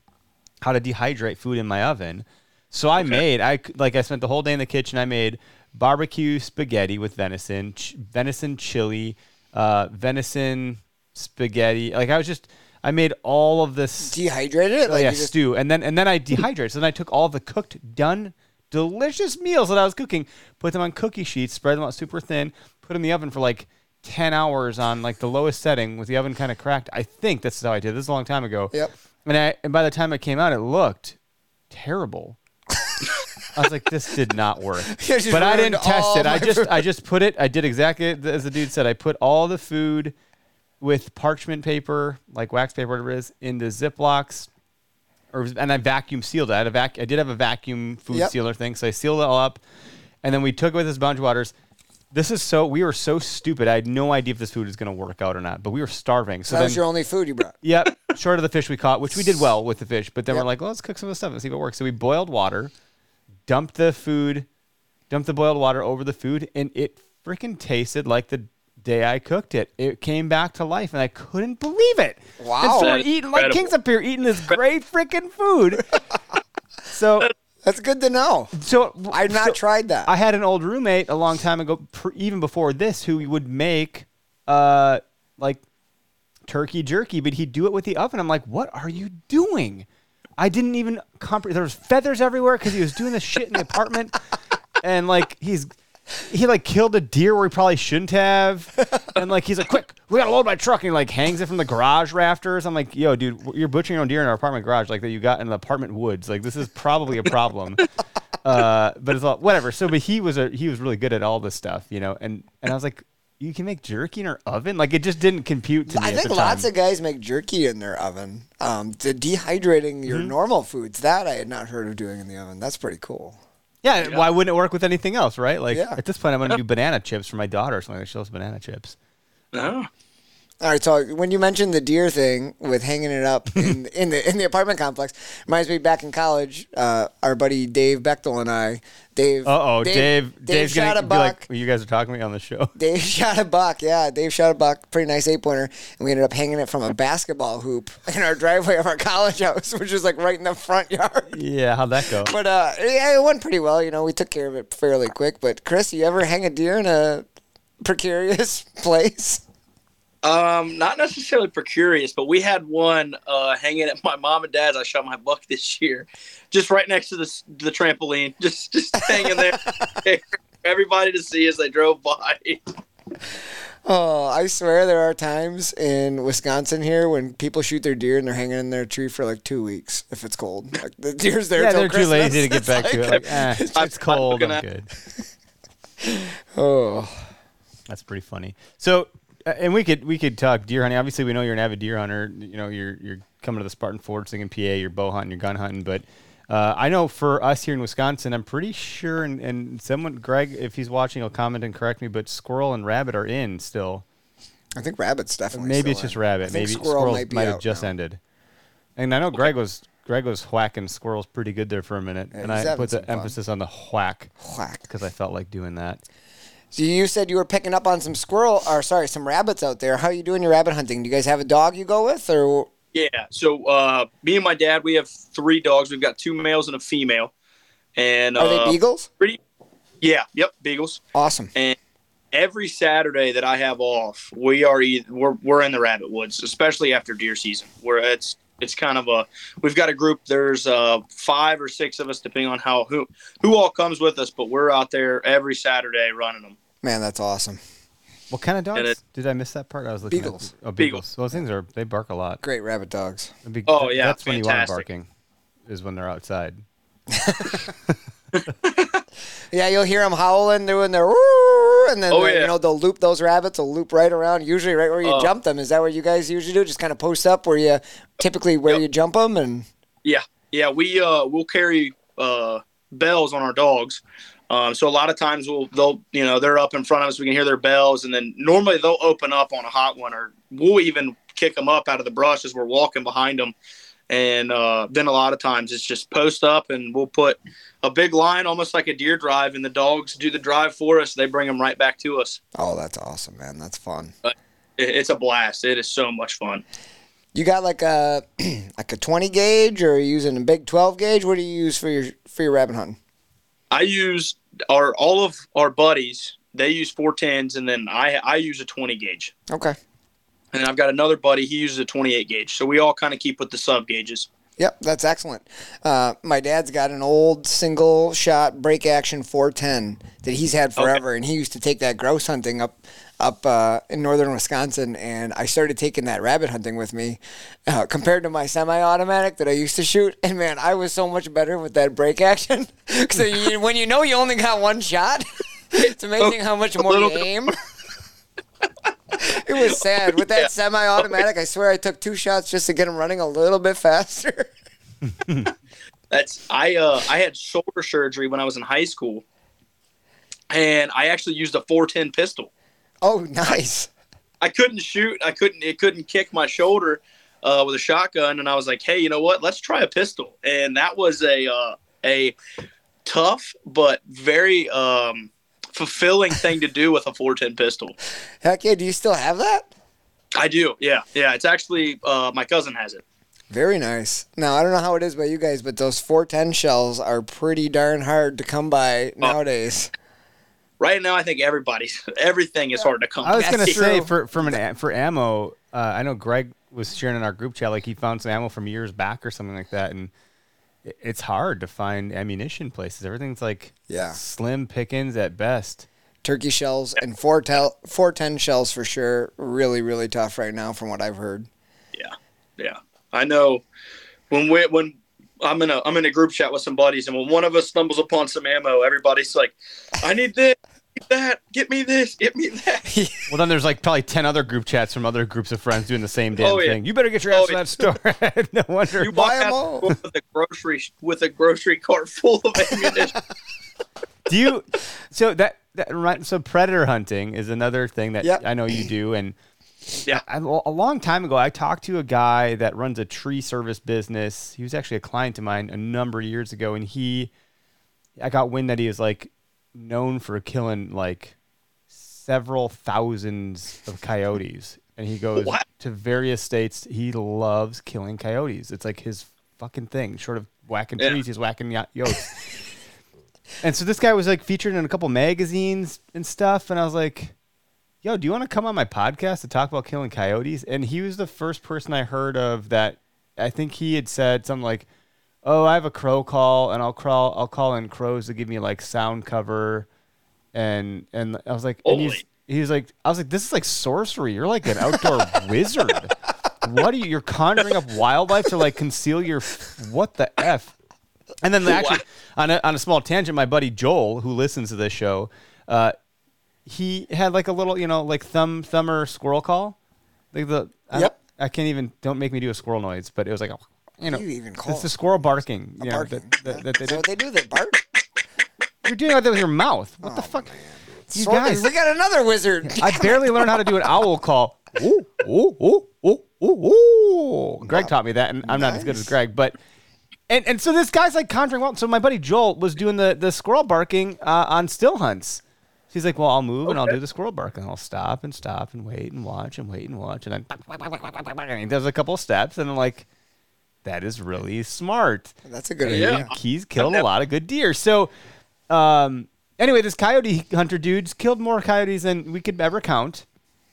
how to dehydrate food in my oven. So I okay. made, I like I spent the whole day in the kitchen. I made barbecue spaghetti with venison, ch- venison chili, uh, venison spaghetti. Like I was just, I made all of this. Dehydrated it? Oh, like yeah, just... stew. And then and then I dehydrated. So then I took all the cooked, done, delicious meals that I was cooking, put them on cookie sheets, spread them out super thin, put them in the oven for like ten hours on like the lowest setting with the oven kind of cracked. I think that's how I did. This is a long time ago. Yep. And, I, and by the time it came out, it looked terrible. I was like, this did not work. But I didn't test it. I just food. I just put it. I did exactly as the dude said. I put all the food with parchment paper, like wax paper, whatever it is, into Ziplocs. Or, and I vacuum sealed it. I, had a vac- I did have a vacuum food yep. sealer thing, so I sealed it all up. And then we took it with this Boundary Waters. This is so, we were so stupid. I had no idea if this food was going to work out or not, but we were starving. So that then, was your only food you brought. Yep. short of the fish we caught, which we did well with the fish, but then yep. we're like, well, let's cook some of the stuff and see if it works. So we boiled water, dumped the food, dumped the boiled water over the food, and it freaking tasted like the day I cooked it. It came back to life, and I couldn't believe it. Wow. And so we're eating incredible. Like kings up here, eating this great freaking food. So that's good to know. So I've not so tried that. I had an old roommate a long time ago, even before this, who would make uh, like turkey jerky, but he'd do it with the oven. I'm like, what are you doing? I didn't even comprehend. There was feathers everywhere because he was doing this shit in the apartment, and like he's. He, like, killed a deer where he probably shouldn't have. And, like, he's like, quick, we got to load my truck. And he, like, hangs it from the garage rafters. I'm like, yo, dude, you're butchering your own deer in our apartment garage like that you got in the apartment woods. Like, this is probably a problem. uh, but it's all, whatever. So, but he was a, he was really good at all this stuff, you know. And, and I was like, you can make jerky in our oven? Like, it just didn't compute to me I think lots time. Of guys make jerky in their oven. Um, to dehydrating your mm-hmm. normal foods. That I had not heard of doing in the oven. That's pretty cool. Yeah, yeah, why wouldn't it work with anything else, right? Like, yeah. at this point, I'm going to do banana chips for my daughter or something. She loves banana chips. Oh. All right, so when you mentioned the deer thing with hanging it up in, in the in the apartment complex, reminds me back in college, uh, our buddy Dave Bechtel and I, Dave. Uh-oh, Dave. Dave, Dave shot a buck. Like, well, you guys are talking to me on the show. Dave shot a buck, yeah. Dave shot a buck, pretty nice eight-pointer, and we ended up hanging it from a basketball hoop in our driveway of our college house, which is like right in the front yard. Yeah, how'd that go? But uh, yeah, it went pretty well. You know, we took care of it fairly quick. But, Chris, you ever hang a deer in a precarious place? Um, not necessarily precarious, but we had one uh, hanging at my mom and dad's. I shot my buck this year, just right next to the the trampoline, just just hanging there, everybody to see as they drove by. Oh, I swear there are times in Wisconsin here when people shoot their deer and they're hanging in their tree for like two weeks if it's cold. Like, the deer's there. Yeah, till they're Christmas. Too lazy to get back like, to it. Like, eh, it's, it's cold. I'm good. Oh, that's pretty funny. So. And we could we could talk deer hunting. Obviously, we know you're an avid deer hunter. You know, you're you're coming to the Spartan Forge thing in P A. You're bow hunting, you're gun hunting. But uh, I know for us here in Wisconsin, I'm pretty sure. And, and someone, Greg, if he's watching, he'll comment and correct me. But squirrel and rabbit are in still. I think rabbit's definitely. Maybe still it's in. Just rabbit. I think maybe squirrel, squirrel might, might have just now. Ended. And I know okay. Greg was Greg was whacking squirrels pretty good there for a minute. Yeah, and I put the fun. Emphasis on the whack. Whack. Because I felt like doing that. So you said you were picking up on some squirrel, or sorry, some rabbits out there. How are you doing your rabbit hunting? Do you guys have a dog you go with, or? Yeah. So uh, me and my dad, we have three dogs. We've got two males and a female. And are uh, they beagles? Pretty, yeah. Yep. Beagles. Awesome. And every Saturday that I have off, we are either, we're we're in the rabbit woods, especially after deer season, where it's it's kind of a we've got a group. There's uh, five or six of us, depending on how who who all comes with us. But we're out there every Saturday running them. Man, that's awesome. What kind of dogs? It, Did I miss that part? I was looking beagles. At, oh, beagles. Beagles. Those things are, they bark a lot. Great rabbit dogs. Be, oh, that, yeah. That's fantastic. When you want barking, is when they're outside. Yeah, you'll hear them howling, doing their, and then, oh, yeah. you know, they'll loop those rabbits, they'll loop right around, usually right where you uh, jump them. Is that what you guys usually do? Just kind of post up where you, typically where yep. you jump them? And yeah. Yeah, we, uh, we'll carry uh, bells on our dogs. Um, so a lot of times we'll, they'll, you know, they're up in front of us. We can hear their bells, and then normally they'll open up on a hot one, or we'll even kick them up out of the brush as we're walking behind them. And uh, then a lot of times it's just post up, and we'll put a big line, almost like a deer drive, and the dogs do the drive for us. They bring them right back to us. Oh, that's awesome, man! That's fun. But it's a blast. It is so much fun. You got like a like a twenty gauge, or are you using a big twelve gauge? What do you use for your for your rabbit hunting? I use our all of our buddies. They use four tens, and then I I use a twenty gauge. Okay. And I've got another buddy. He uses a twenty-eight gauge. So we all kind of keep with the sub gauges. Yep, that's excellent. Uh, my dad's got an old single shot break action four ten that he's had forever, okay. and he used to take that grouse hunting up. up uh, in northern Wisconsin, and I started taking that rabbit hunting with me uh, compared to my semi-automatic that I used to shoot, and man, I was so much better with that break action. So you, when you know you only got one shot, it's amazing oh, how much more you aim. It was sad. With that semi-automatic, I swear I took two shots just to get him running a little bit faster. That's I, uh, I had shoulder surgery when I was in high school, and I actually used a four ten pistol. Oh, nice. I, I couldn't shoot. I couldn't, it couldn't kick my shoulder. uh, with a shotgun, and I was like, hey, you know what? Let's try a pistol. And that was a uh, a tough but very um, fulfilling thing to do with a four ten pistol. Heck yeah. Do you still have that? I do. Yeah. Yeah. It's actually uh, my cousin has it. Very nice. Now, I don't know how it is by you guys, but those four ten shells are pretty darn hard to come by nowadays. Uh, right now, I think everybody's everything is hard to come by. I was going to say, for from an for ammo, uh, I know Greg was sharing in our group chat, like he found some ammo from years back or something like that, and it's hard to find ammunition places. Everything's like yeah. slim pickings at best. Turkey shells and four ten shells for sure, really, really tough right now from what I've heard. Yeah, yeah. I know when we when I'm in a I'm in a group chat with some buddies, and when one of us stumbles upon some ammo, everybody's like, "I need this, I need that, get me this, get me that." Well, then there's like probably ten other group chats from other groups of friends doing the same damn oh, yeah. thing. You better get your ass oh, to yeah. that store. No wonder you buy them all with a grocery with a grocery cart full of ammunition. Do you? So that that right? So predator hunting is another thing that yep. I know you do, and. Yeah, I, a long time ago, I talked to a guy that runs a tree service business. He was actually a client of mine a number of years ago, and he, I got wind that he is like known for killing like several thousands of coyotes, and he goes what? to various states. He loves killing coyotes. It's like his fucking thing. Short of whacking trees, yeah. he's whacking y- yotes. And so this guy was like featured in a couple magazines and stuff, and I was like, yo, do you want to come on my podcast to talk about killing coyotes? And he was the first person I heard of that. I think he had said something like, oh, I have a crow call, and I'll crawl, I'll call in crows to give me like sound cover. And, and I was like, and he's, he was like, I was like, this is like sorcery. You're like an outdoor wizard. What are you, you're conjuring up wildlife to like conceal your, what the F? And then actually on a, on a small tangent, my buddy Joel, who listens to this show, uh, he had like a little, you know, like thumb thumber squirrel call. Like the I, yep. I can't even. Don't make me do a squirrel noise. But it was like, a, you know, you even call it's the squirrel barking. You know, barking. That, that, that they do. So what they do, they bark. You're doing like that with your mouth. What oh, the fuck, man. You Sword guys? We got another wizard. I barely learned how to do an owl call. Ooh, ooh, ooh, ooh, ooh, ooh. Greg wow. taught me that, and I'm nice. Not as good as Greg, but. And and so this guy's like conjuring well. So my buddy Joel was doing the the squirrel barking uh, on still hunts. She's like, well, I'll move okay. and I'll do the squirrel bark and I'll stop and stop and wait and watch and wait and watch. And then he does a couple of steps and I'm like, that is really smart. That's a good idea. Yeah. He's killed never- a lot of good deer. So um, anyway, this coyote hunter dude's killed more coyotes than we could ever count.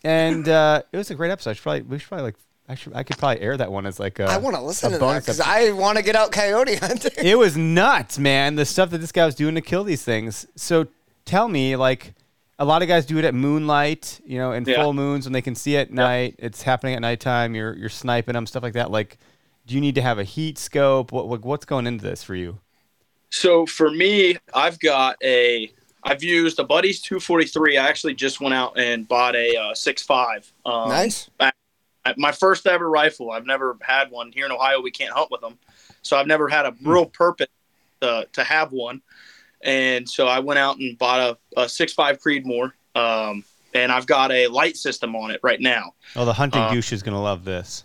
And uh, it was a great episode. I should probably, we should probably like, I, should, I could probably air that one as like a I want to listen to that because I want to get out coyote hunting. It was nuts, man. The stuff that this guy was doing to kill these things. So tell me, like, a lot of guys do it at moonlight, you know, in yeah. full moons when they can see at night. Yeah. It's happening at nighttime. You're you're sniping them, stuff like that. Like, do you need to have a heat scope? What, what what's going into this for you? So for me, I've got a I've used a buddy's two forty-three. I actually just went out and bought a uh, six five. Um, nice. I, my first ever rifle. I've never had one here in Ohio. We can't hunt with them, so I've never had a real purpose to to have one. And so I went out and bought a, a six five Creedmoor, um, and I've got a light system on it right now. Oh, the hunting um, douche is going to love this.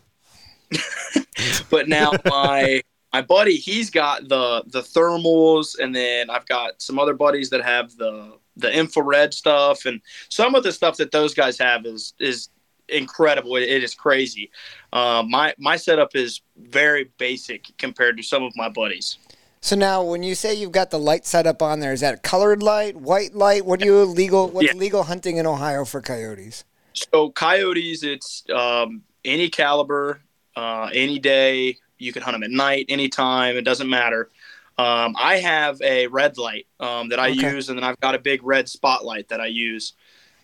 But now my my buddy, he's got the the thermals, and then I've got some other buddies that have the the infrared stuff, and some of the stuff that those guys have is is incredible. It, it is crazy. Uh, my my setup is very basic compared to some of my buddies. So now, when you say you've got the light set up on there, is that a colored light, white light? What do you legal? What's yeah. legal hunting in Ohio for coyotes? So coyotes, it's um, any caliber, uh, any day. You can hunt them at night, anytime. It doesn't matter. Um, I have a red light um, that I okay. use, and then I've got a big red spotlight that I use.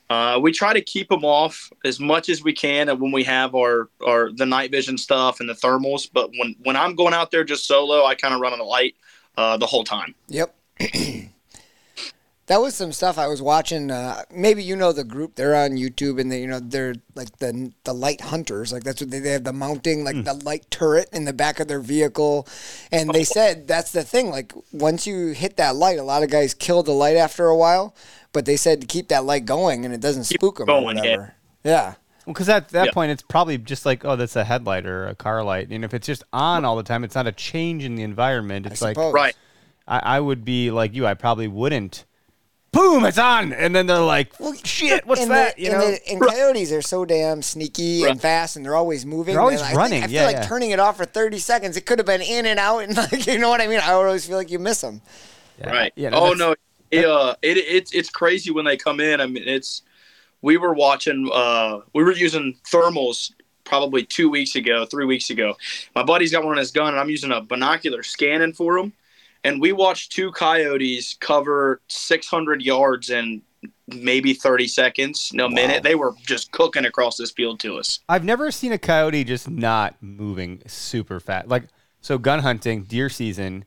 Uh, we try to keep them off as much as we can, and when we have our, our the night vision stuff and the thermals. But when, when I'm going out there just solo, I kind of run on the light uh, the whole time. Yep. That was some stuff I was watching. Uh, maybe you know the group. They're on YouTube, and they you know they're like the the light hunters. Like that's what they, they have the mounting, like mm. the light turret in the back of their vehicle. And they said that's the thing. Like once you hit that light, a lot of guys kill the light after a while. But they said to keep that light going, and it doesn't keep spook them going, or whatever. Yeah. yeah. Well, because at that yeah. point, it's probably just like, oh, that's a headlight or a car light. And if it's just on all the time, it's not a change in the environment. It's I like, right. I, I would be like you. I probably wouldn't. Boom, it's on. And then they're like, well, shit, what's and that? The, you and, know? The, and coyotes are so damn sneaky right. and fast, and they're always moving. They're always and running. I, think, I feel yeah, like yeah. turning it off for thirty seconds, it could have been in and out. And like, you know what I mean? I always feel like you miss them. Yeah. Right. Yeah, no, oh, no. It, uh, it, it's it's crazy when they come in. I mean, it's. We were watching, uh, we were using thermals probably two weeks ago, three weeks ago. My buddy's got one on his gun, and I'm using a binocular scanning for him. And we watched two coyotes cover six hundred yards in maybe thirty seconds, no wow. minute. They were just cooking across this field to us. I've never seen a coyote just not moving super fast. Like, so gun hunting, deer season,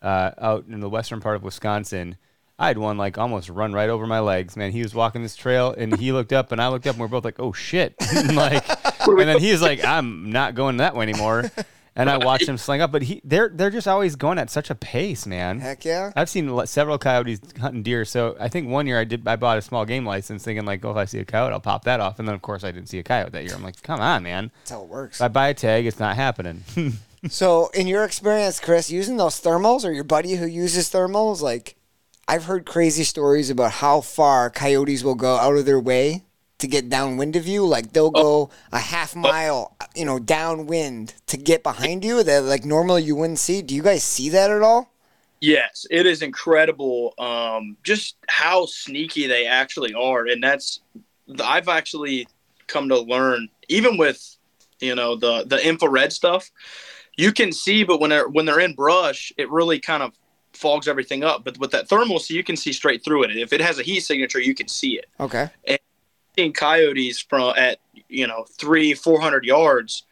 uh, out in the western part of Wisconsin, I had one, like, almost run right over my legs, man. He was walking this trail, and he looked up, and I looked up, and we're both like, oh, shit. And, like, and then he's like, I'm not going that way anymore. And right. I watched him sling up. But he, they're they're just always going at such a pace, man. Heck, yeah. I've seen several coyotes hunting deer. So I think one year I did I bought a small game license thinking, like, oh, if I see a coyote, I'll pop that off. And then, of course, I didn't see a coyote that year. I'm like, come on, man. That's how it works. If I buy a tag, it's not happening. So in your experience, Chris, using those thermals or your buddy who uses thermals, like, I've heard crazy stories about how far coyotes will go out of their way to get downwind of you. Like, they'll go a half mile, you know, downwind to get behind you that, like, normally you wouldn't see. Do you guys see that at all? Yes, it is incredible um, just how sneaky they actually are. And that's – I've actually come to learn, even with, you know, the, the infrared stuff, you can see, but when they're, when they're in brush, it really kind of – fogs everything up, but with that thermal, so you can see straight through it. And if it has a heat signature, you can see it. Okay. And seeing coyotes from at you know three, four hundred yards,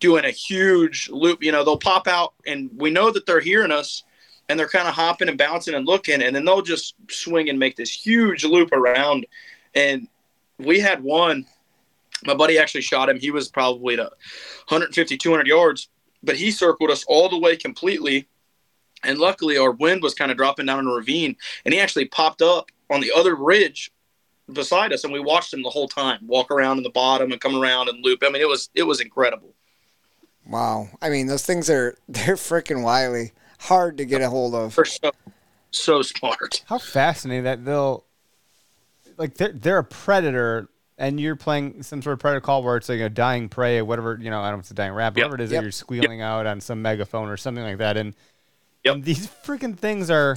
doing a huge loop. You know they'll pop out, and we know that they're hearing us, and they're kind of hopping and bouncing and looking, and then they'll just swing and make this huge loop around. And we had one. My buddy actually shot him. He was probably to one fifty, two hundred yards, but he circled us all the way completely. And luckily, our wind was kind of dropping down in a ravine, and he actually popped up on the other ridge beside us, and we watched him the whole time walk around in the bottom and come around and loop. I mean, it was it was incredible. Wow, I mean, those things are they're freaking wily, hard to get a hold of. They're so, so smart. How fascinating that they'll like they're they're a predator, and you're playing some sort of predator call where it's like a dying prey or whatever. You know, I don't know if it's a dying rabbit, yep. whatever it is yep. that you're squealing yep. out on some megaphone or something like that, and. Yep. And these freaking things are,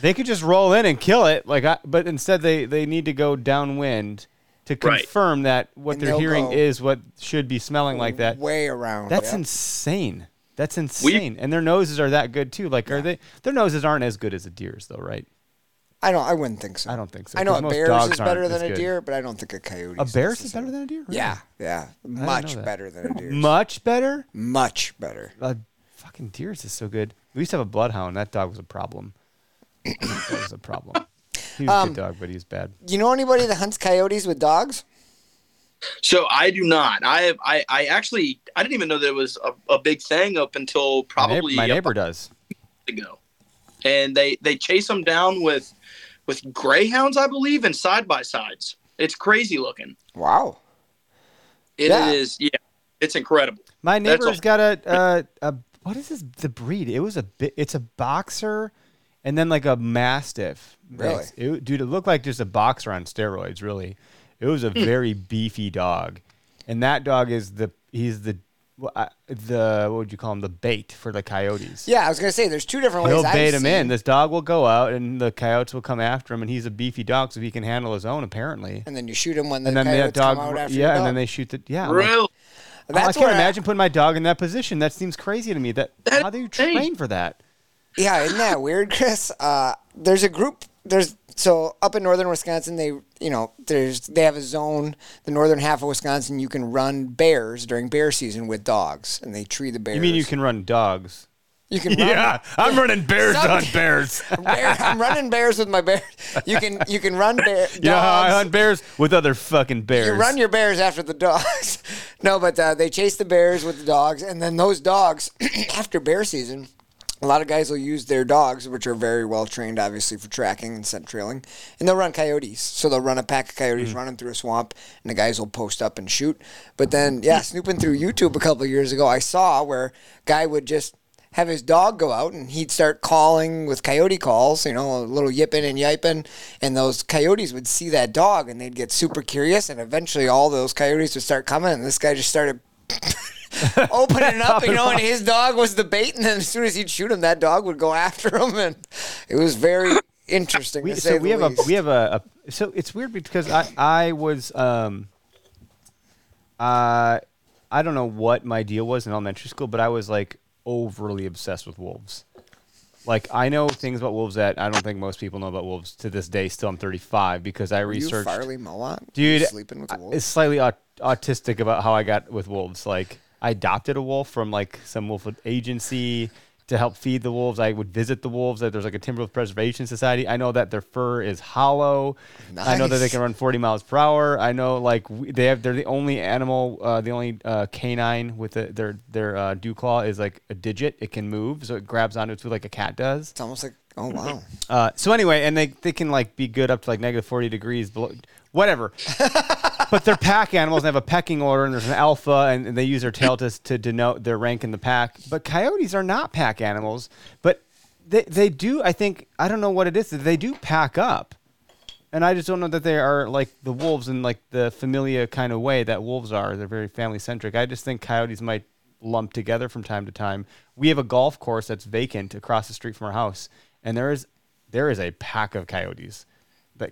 they could just roll in and kill it. Like, I, but instead they, they need to go downwind to confirm right. that what and they're hearing is what should be smelling like that. Way around. That's yeah. insane. That's insane. We, and their noses are that good too. Like, yeah. are they? Their noses aren't as good as a deer's though, right? I don't. I wouldn't think so. I don't think so. I know a bear's is better than a deer, but I don't think a coyote. A bear's is better than a deer. Really? Yeah, yeah, much better than a deer. Much better. Much better. A fucking deer's is so good. We used to have a bloodhound. That dog was a problem. That was a problem. He was um, a good dog, but he was bad. You know anybody that hunts coyotes with dogs? So I do not. I have, I, I actually I didn't even know that it was a, a big thing up until probably my neighbor, my neighbor does ago, and they they chase them down with with greyhounds, I believe, and side by sides. It's crazy looking. Wow. It yeah. is. Yeah, it's incredible. My neighbor's got a uh, a. What is this? The breed? It was a bit. It's a boxer, and then like a mastiff. Really, it, dude, it looked like just a boxer on steroids. Really, it was a very beefy dog, and that dog is the he's the the what would you call him? The bait for the coyotes. Yeah, I was gonna say there's two different ways. They'll bait I've him seen. in. This dog will go out, and the coyotes will come after him, and he's a beefy dog, so he can handle his own apparently. And then you shoot him when the and then coyotes that dog, come out after yeah, the dog. and then they shoot the yeah. Really? That's I can't where imagine I, putting my dog in that position. That seems crazy to me. That, that how do you train for that? Yeah, isn't that weird, Chris? Uh, there's a group. There's so up in northern Wisconsin, they you know there's they have a zone. The northern half of Wisconsin, you can run bears during bear season with dogs, and they tree the bears. You mean you can run dogs? You can run yeah, them. I'm running bears Some, on bears. Bear, I'm running bears with my bears. You can you can run bears. You know how I hunt bears? With other fucking bears. You run your bears after the dogs. No, but uh, they chase the bears with the dogs, and then those dogs, after bear season, a lot of guys will use their dogs, which are very well trained, obviously, for tracking and scent trailing, and they'll run coyotes. So they'll run a pack of coyotes mm-hmm. running through a swamp, and the guys will post up and shoot. But then, yeah, snooping through YouTube a couple of years ago, I saw where a guy would just have his dog go out, and he'd start calling with coyote calls, you know, a little yipping and yiping, and those coyotes would see that dog, and they'd get super curious, and eventually all those coyotes would start coming, and this guy just started... opening up, you know, and his dog was the bait, and then as soon as he'd shoot him, that dog would go after him, and it was very interesting we, to say so we the have least. a we have a, a so it's weird because I I was um uh I don't know what my deal was in elementary school, but I was like overly obsessed with wolves. Like, I know things about wolves that I don't think most people know about wolves to this day. Still, I'm thirty-five because I researched. You Farley Mowat? Dude, sleeping with wolves? It's slightly aut- autistic about how I got with wolves. Like, I adopted a wolf from, like, some wolf agency to help feed the wolves. I would visit the wolves. There's, like, a Timberwolf Preservation Society. I know that their fur is hollow. Nice. I know that they can run forty miles per hour. I know, like, they have, they're the only animal, uh, the only uh, canine with a, their their uh, dew claw is, like, a digit. It can move, so it grabs onto its food like a cat does. It's almost like, oh, wow. Uh, so, anyway, and they, they can, like, be good up to, like, negative forty degrees below. Whatever. But they're pack animals and have a pecking order, and there's an alpha, and, and they use their tail to, to denote their rank in the pack. But coyotes are not pack animals. But they they do, I think, I don't know what it is, they do pack up. And I just don't know that they are like the wolves in like the familiar kind of way that wolves are. They're very family-centric. I just think coyotes might lump together from time to time. We have a golf course that's vacant across the street from our house, and there is there is a pack of coyotes.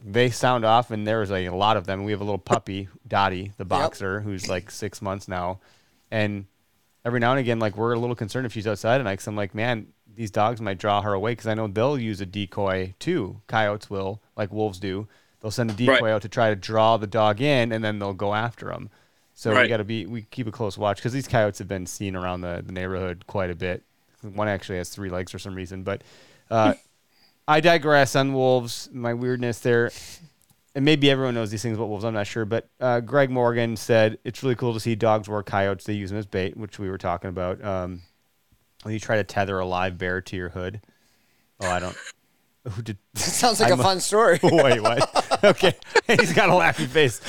They sound off, and there's like a lot of them. We have a little puppy, Dottie, the boxer, yep. who's like six months now. And every now and again, like we're a little concerned if she's outside, and like, I'm like, man, these dogs might draw her away because I know they'll use a decoy too. Coyotes will, like wolves do. They'll send a decoy right. out to try to draw the dog in, and then they'll go after them. So right. we got to be, we keep a close watch because these coyotes have been seen around the, the neighborhood quite a bit. One actually has three legs for some reason, but. uh I digress on wolves, my weirdness there. And maybe everyone knows these things about wolves, I'm not sure. But uh, Greg Morgan said, it's really cool to see dogs work coyotes. They use them as bait, which we were talking about. Um, when you try to tether a live bear to your hood. Oh, I don't. Who did? That sounds like I'm a fun a, story. Wait, what? Okay. He's got a laughing face.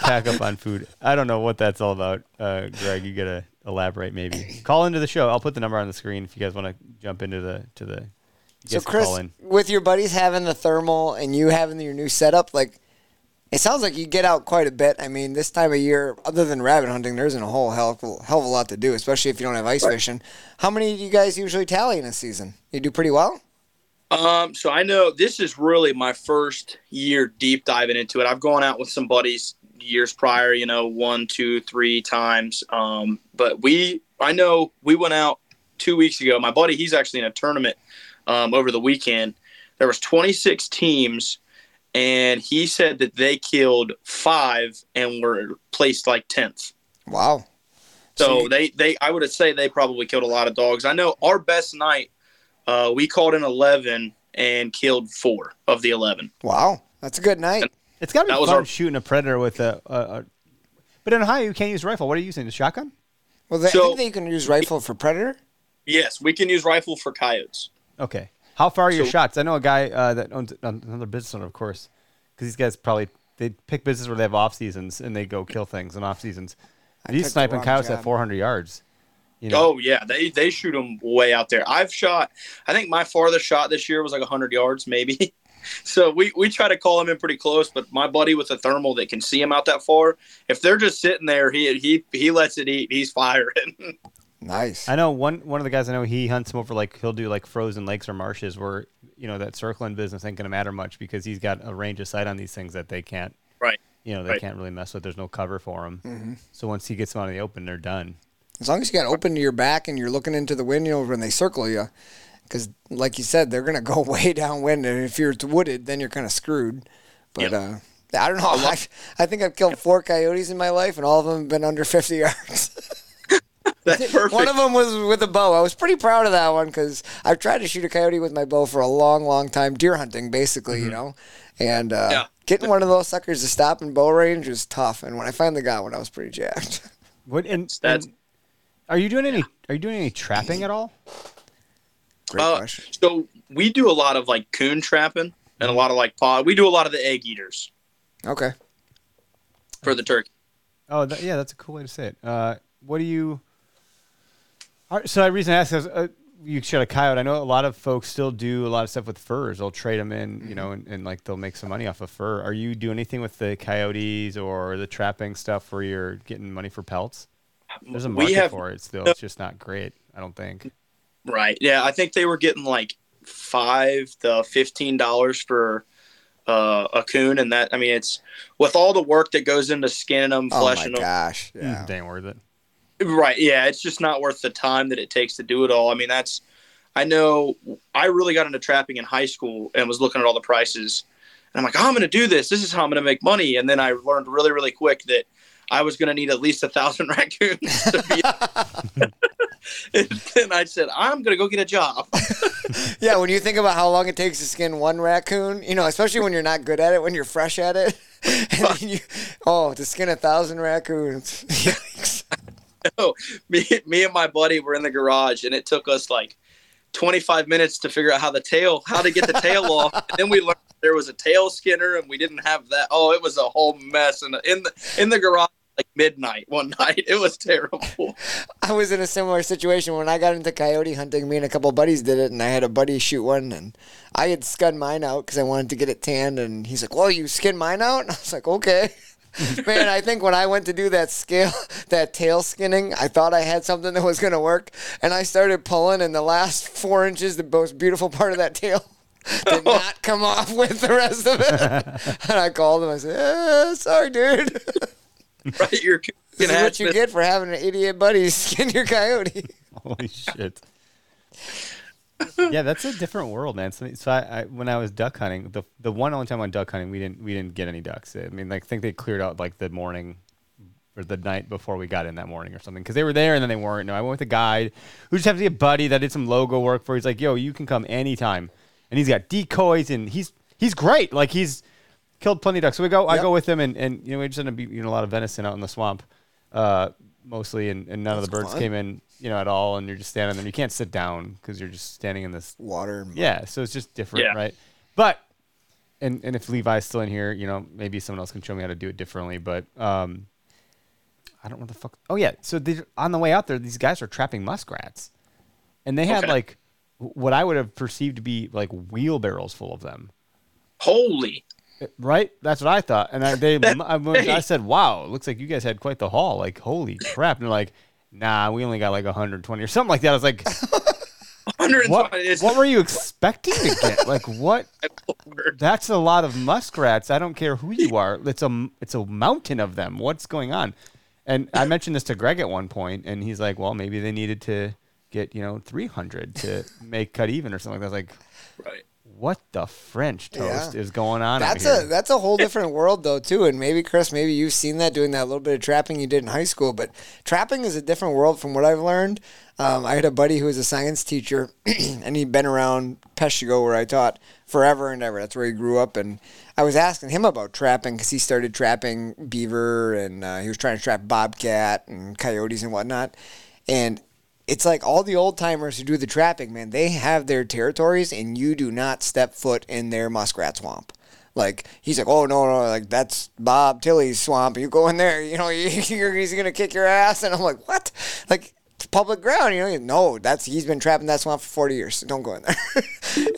Pack up on food. I don't know what that's all about. Uh, Greg, you got to elaborate maybe. Call into the show. I'll put the number on the screen if you guys want to jump into the to the... So, Chris, with your buddies having the thermal and you having your new setup, like, it sounds like you get out quite a bit. I mean, this time of year, other than rabbit hunting, there isn't a whole hell of a, hell of a lot to do, especially if you don't have ice right. fishing. How many do you guys usually tally in a season? You do pretty well? Um, so I know this is really my first year deep diving into it. I've gone out with some buddies years prior, you know, one, two, three times. Um, but we, I know we went out two weeks ago. My buddy, he's actually in a tournament. Um, over the weekend, there was twenty-six teams, and he said that they killed five and were placed like tenth. Wow! So, so they, they, I would say they probably killed a lot of dogs. I know our best night, uh, we called in eleven and killed four of the eleven. Wow, that's a good night. And it's got to be fun our- shooting a predator with a, a, a. But in Ohio, you can't use rifle. What are you using? A shotgun? Well, they, so, I think they can use rifle for predator. Yes, we can use rifle for coyotes. Okay. How far are your so, shots? I know a guy uh, that owns another business owner, of course, because these guys probably they pick businesses where they have off seasons and they go kill things in off seasons. These sniping coyotes at four hundred yards. You know? Oh yeah, they they shoot them way out there. I've shot. I think my farthest shot this year was like one hundred yards, maybe. So we, we try to call him in pretty close, but my buddy with a thermal that can see him out that far, if they're just sitting there, he he he lets it eat. He's firing. Nice. I know one one of the guys I know, he hunts him over, like, he'll do, like, frozen lakes or marshes where, you know, that circling business ain't going to matter much because he's got a range of sight on these things that they can't, right? You know, they right. can't really mess with. There's no cover for them. Mm-hmm. So once he gets them out of the open, they're done. As long as you got open to your back and you're looking into the window when they circle you, because, like you said, they're going to go way downwind. And if you're wooded, then you're kind of screwed. But, yep. uh, I don't know. I, I think I've killed four coyotes in my life, and all of them have been under fifty yards. That's perfect. One of them was with a bow. I was pretty proud of that one because I've tried to shoot a coyote with my bow for a long, long time, deer hunting, basically, mm-hmm. you know. And uh, yeah. getting one of those suckers to stop in bow range was tough. And when I finally got one, I was pretty jacked. What and, and are you doing any? Are you doing any trapping at all? Great uh, question. So we do a lot of like coon trapping and a lot of like pod. We do a lot of the egg eaters. Okay. For the turkey. Oh, that, yeah, that's a cool way to say it. Uh, what do you? So the reason I asked is uh, you shot a coyote. I know a lot of folks still do a lot of stuff with furs. They'll trade them in, you know, and, and like they'll make some money off of fur. Are you doing anything with the coyotes or the trapping stuff where you're getting money for pelts? There's a market have, for it still. It's just not great, I don't think. Right. Yeah, I think they were getting like five to fifteen dollars for uh, a coon, and that I mean, it's with all the work that goes into skinning them, fleshing them. Oh my gosh, yeah, dang worth it. Right. Yeah, it's just not worth the time that it takes to do it all. I mean, that's I know I really got into trapping in high school and was looking at all the prices, and I'm like, oh, I'm going to do this. This is how I'm going to make money. And then I learned really, really quick that I was going to need at least a thousand raccoons to be. And then I said, I'm going to go get a job. Yeah, when you think about how long it takes to skin one raccoon, you know, especially when you're not good at it, when you're fresh at it. And then you, oh, to skin a thousand raccoons. Yikes. No, me, me and my buddy were in the garage, and it took us like twenty-five minutes to figure out how the tail, how to get the tail off. And then we learned there was a tail skinner, and we didn't have that. Oh, it was a whole mess. And in the in the garage, like midnight one night, it was terrible. I was in a similar situation when I got into coyote hunting. Me and a couple of buddies did it, and I had a buddy shoot one, and I had skinned mine out because I wanted to get it tanned. And he's like, "Well, you skinned mine out?" And I was like, "Okay." Man, I think when I went to do that scale, that tail skinning, I thought I had something that was going to work, and I started pulling, and the last four inches, the most beautiful part of that tail, did oh. not come off with the rest of it. And I called him. I said, eh, "Sorry, dude." Right, you're this is what you get for having an idiot buddy skin your coyote. Holy shit. Yeah, that's a different world, man. So, so I, I, when I was duck hunting, the the one only time on duck hunting, we didn't we didn't get any ducks. I mean, like, I think they cleared out like the morning or the night before we got in that morning or something, because they were there and then they weren't. No, I went with a guide who just happened to be a buddy that did some logo work for. He's like, "Yo, you can come anytime," and he's got decoys and he's he's great. Like he's killed plenty of ducks. So we go, yep. I go with him, and, and you know we just ended up eating a lot of venison out in the swamp, uh, mostly, and, and none That's of the birds fun. Came in. You know, at all, and you're just standing there. You can't sit down because you're just standing in this water. Mud. Yeah, so it's just different, yeah. Right? But and and if Levi's still in here, you know, maybe someone else can show me how to do it differently. But um, I don't know what the fuck. Oh yeah, so they, on the way out there, these guys are trapping muskrats, and they had okay. like what I would have perceived to be like wheelbarrows full of them. Holy. Right, that's what I thought, and I they I, I said, "Wow, it looks like you guys had quite the haul." Like, holy crap! And they're like. Nah, we only got like one hundred twenty or something like that. I was like, what, what were you expecting to get? Like what? That's a lot of muskrats. I don't care who you are. It's a, it's a mountain of them. What's going on? And I mentioned this to Greg at one point, and he's like, well, maybe they needed to get, you know, three hundred to make cut even or something like that. I was like, right. What the French toast yeah. is going on? That's out here. a that's a whole different world though too. And maybe Chris, maybe you've seen that doing that little bit of trapping you did in high school. But trapping is a different world from what I've learned. Um, I had a buddy who was a science teacher, and he'd been around Peshtigo where I taught forever and ever. That's where he grew up. And I was asking him about trapping because he started trapping beaver, and uh, he was trying to trap bobcat and coyotes and whatnot. And it's like all the old timers who do the trapping, man, they have their territories, and you do not step foot in their muskrat swamp. Like, he's like, oh, no, no, like, that's Bob Tilly's swamp. You go in there, you know, you're, he's going to kick your ass. And I'm like, what? Like, it's public ground. You know, no, that's, he's been trapping that swamp for forty years. So don't go in there.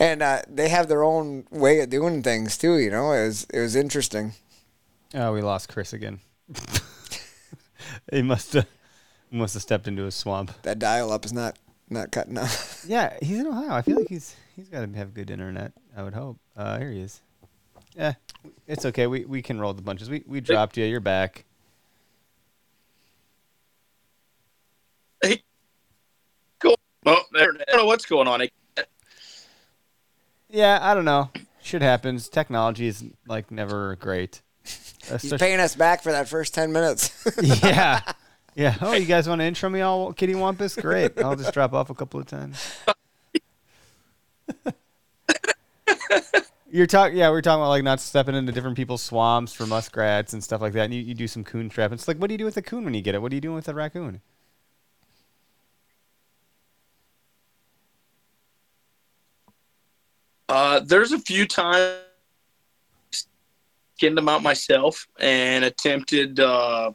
And uh, they have their own way of doing things, too, you know. It was, it was interesting. Oh, we lost Chris again. He must have. Uh... Must have stepped into a swamp. That dial-up is not, not cutting up. Yeah, he's in Ohio. I feel like he's he's got to have good internet, I would hope. Uh, here he is. Yeah, it's okay. We we can roll the bunches. We we dropped you. You're back. Hey, cool. Oh, I don't know what's going on. Yeah, I don't know. Shit happens. Technology is, like, never great. Uh, he's paying us back for that first ten minutes. Yeah. Yeah. Oh, you guys want to intro me all kitty wampus? Great. I'll just drop off a couple of times. You're talking. Yeah, we we're talking about like not stepping into different people's swamps for muskrats and stuff like that. And you, you do some coon trapping. It's like, what do you do with the coon when you get it? What are you doing with the raccoon? Uh, there's a few times getting them out myself and attempted uh,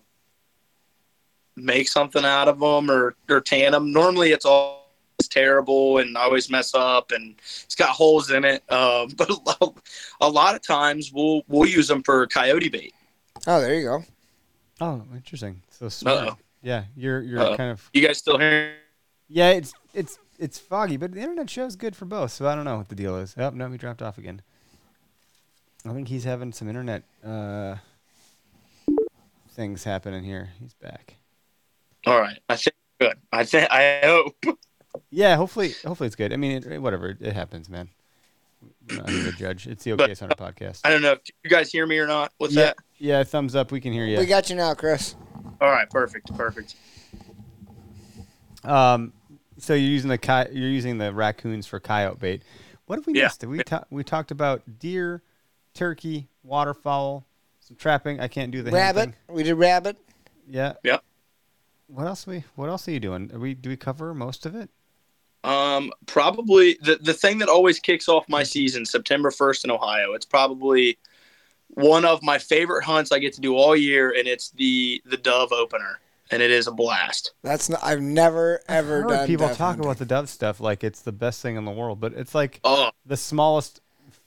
make something out of them or, or tan them. Normally it's all terrible and I always mess up and it's got holes in it. Uh, but a lot of times we'll we'll use them for coyote bait. Oh, there you go. Oh, interesting. So smart. Uh-oh. Yeah, you're you're Uh-oh. kind of. You guys still hearing? Yeah, it's it's it's foggy, but the internet show's good for both. So I don't know what the deal is. Oh no, we dropped off again. I think he's having some internet uh, things happening here. He's back. All right, I think good. I think I hope. Yeah, hopefully, hopefully it's good. I mean, it, whatever it happens, man. I'm not here to judge. It's the Okayest Hunter podcast. I don't know if you guys hear me or not. What's yeah, that? Yeah, thumbs up. We can hear you. We got you now, Chris. All right, perfect, perfect. Um, so you're using the coy- you're using the raccoons for coyote bait. What have we yeah. missed? Did we ta- we talked about deer, turkey, waterfowl, some trapping. I can't do the rabbit. We did rabbit. Yeah. Yeah. What else we? What else are you doing? Are we? Do we cover most of it? Um, probably the, the thing that always kicks off my season, September first in Ohio. It's probably one of my favorite hunts I get to do all year. And it's the, the dove opener, and it is a blast. That's not, I've never, ever I've heard done people talk hunting. About the dove stuff. Like it's the best thing in the world, but it's like oh. the smallest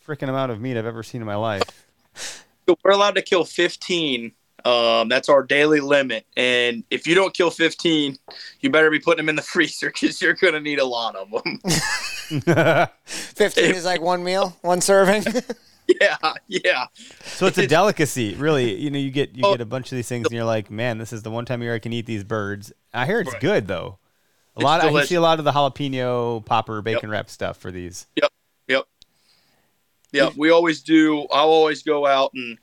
freaking amount of meat I've ever seen in my life. We're allowed to kill fifteen. Um, that's our daily limit. And if you don't kill fifteen, you better be putting them in the freezer because you're going to need a lot of them. fifteen it, is like one meal, one serving. Yeah. Yeah. So it's a delicacy, really. You know, you get, you oh, get a bunch of these things and you're like, man, this is the one time a year I can eat these birds. I hear it's right. good though. A it's lot. Of, I see a lot of the jalapeno popper bacon yep. wrap stuff for these. Yep. Yep. Yep. We always do. I'll always go out and,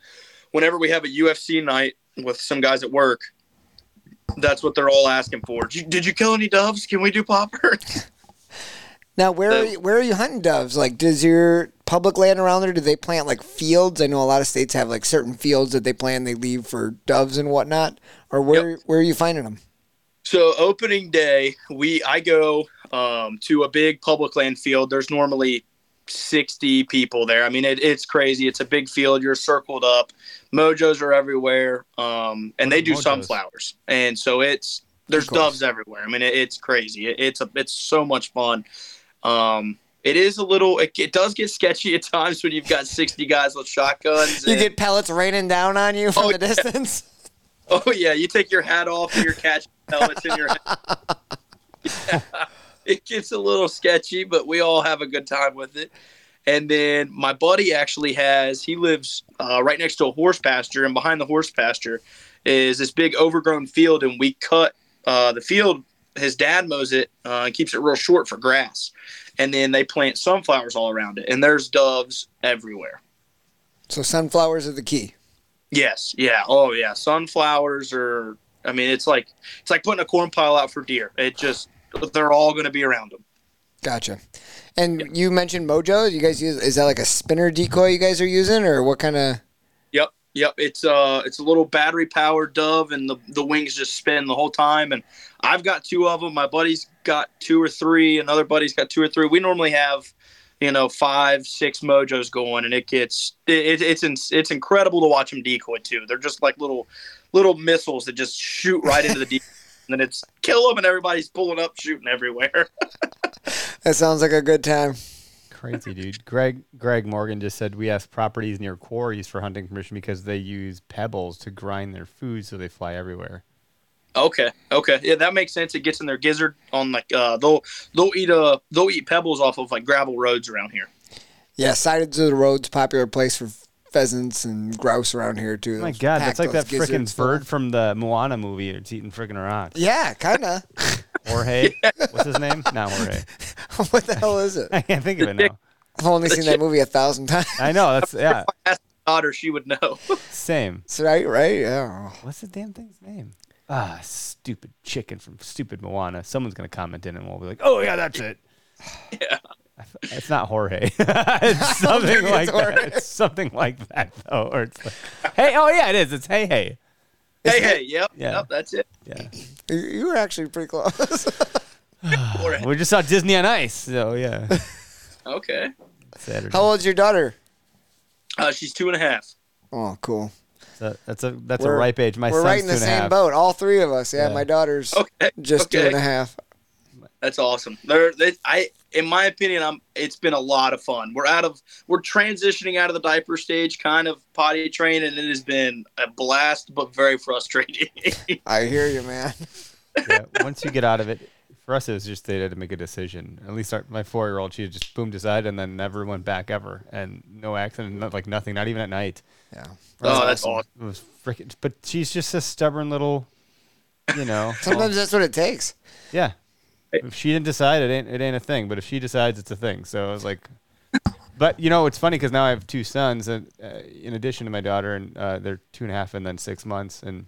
whenever we have a U F C night with some guys at work, that's what they're all asking for. Did you, did you kill any doves? Can we do popper? Now, where so, are you, where are you hunting doves? Like, does your public land around there, do they plant, like, fields? I know a lot of states have, like, certain fields that they plant they leave for doves and whatnot. Or where yep. where are you finding them? So, opening day, we I go um, to a big public land field. There's normally sixty people there. I mean, it, it's crazy. It's a big field. You're circled up. Mojos are everywhere. Um, and they do Mojos. sunflowers. And so it's, there's doves everywhere. I mean, it, it's crazy. It, it's a, it's so much fun. Um, it is a little, it, it does get sketchy at times when you've got sixty guys with shotguns. You and, get pellets raining down on you from oh, the yeah. distance. Oh yeah. You take your hat off and you're catching pellets in your hat. Yeah. It gets a little sketchy, but we all have a good time with it. And then my buddy actually has, he lives uh, right next to a horse pasture, and behind the horse pasture is this big overgrown field, and we cut uh, the field. His dad mows it uh, and keeps it real short for grass. And then they plant sunflowers all around it, and there's doves everywhere. So sunflowers are the key. Yes. Yeah. Oh, yeah. Sunflowers are, I mean, it's like it's like putting a corn pile out for deer. It just... they're all going to be around them. Gotcha. And yeah. you mentioned Mojo. You guys use, is that like a spinner decoy you guys are using, or what kind of? Yep. Yep. It's uh, it's a little battery powered dove, and the, the wings just spin the whole time. And I've got two of them. My buddy's got two or three. Another buddy's got two or three. We normally have, you know, five, six Mojos going, and it gets, it, it's, it's, it's incredible to watch them decoy too. They're just like little, little missiles that just shoot right into the decoy. And then it's kill them, and everybody's pulling up, shooting everywhere. That sounds like a good time. Crazy, dude. Greg Greg Morgan just said we ask properties near quarries for hunting permission because they use pebbles to grind their food, so they fly everywhere. Okay, okay, yeah, that makes sense. It gets in their gizzard on like uh, they'll they'll eat uh they'll eat pebbles off of like gravel roads around here. Yeah, sides of the roads, popular place for pheasants and grouse around here too. Oh my god, that's like that freaking bird from the Moana movie. It's eating freaking rocks. Yeah, kinda. Jorge, yeah. What's his name? Not Jorge. What the hell is it? I can't think of it now. I've only the seen chick. that movie a thousand times. I know. That's yeah. If I asked my daughter, she would know. Same. That's right. Right. Yeah. What's the damn thing's name? Ah, stupid chicken from stupid Moana. Someone's gonna comment in and we'll be like, oh yeah, that's it. Yeah. It's not Jorge. It's something like it's that. Jorge. It's something like that, though. Or it's like, hey, oh yeah, it is. It's hey, hey, hey, Isn't hey. It? Yep, yeah. yep. That's it. Yeah, you were actually pretty close. We just saw Disney on Ice, so yeah. Okay. Saturday. How old's your daughter? Uh, she's two and a half. Oh, cool. So that's a that's we're, a ripe age. My we're son's right in the same half. boat. All three of us. Yeah, yeah. My daughter's okay. just okay. two and a half. That's awesome. They're, they, I, in my opinion, I'm. It's been a lot of fun. We're out of we're transitioning out of the diaper stage, kind of potty train, and it has been a blast, but very frustrating. I hear you, man. Yeah, once you get out of it, for us it was just they had to make a decision. At least our, my four-year-old, she just boom decided, and then never went back ever, and no accident, not, like nothing, not even at night. Yeah. Oh, that's awesome. It was freaking. But she's just a stubborn little, you know. Sometimes that's what it takes. Yeah. If she didn't decide, it ain't it ain't a thing. But if she decides, it's a thing. So I was like, but you know, it's funny because now I have two sons, and uh, in addition to my daughter, and uh, they're two and a half, and then six months, and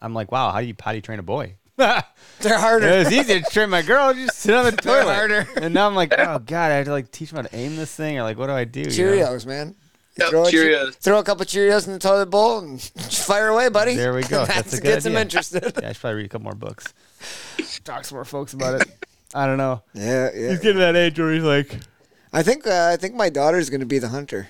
I'm like, wow, how do you potty train a boy? They're harder. It was easy to train my girl; just sit on the toilet. Harder. And now I'm like, oh god, I have to like teach them how to aim this thing, or like, what do I do? Cheerios, you know? Man. Yep, throw, Cheerios. A, throw a couple Cheerios in the toilet bowl and just fire away, buddy. There we go. That's a good gets them interested. Yeah, I should probably read a couple more books. Talk to more folks about it. I don't know. Yeah, yeah. He's getting that age where he's like, I think uh, I think my daughter's going to be the hunter.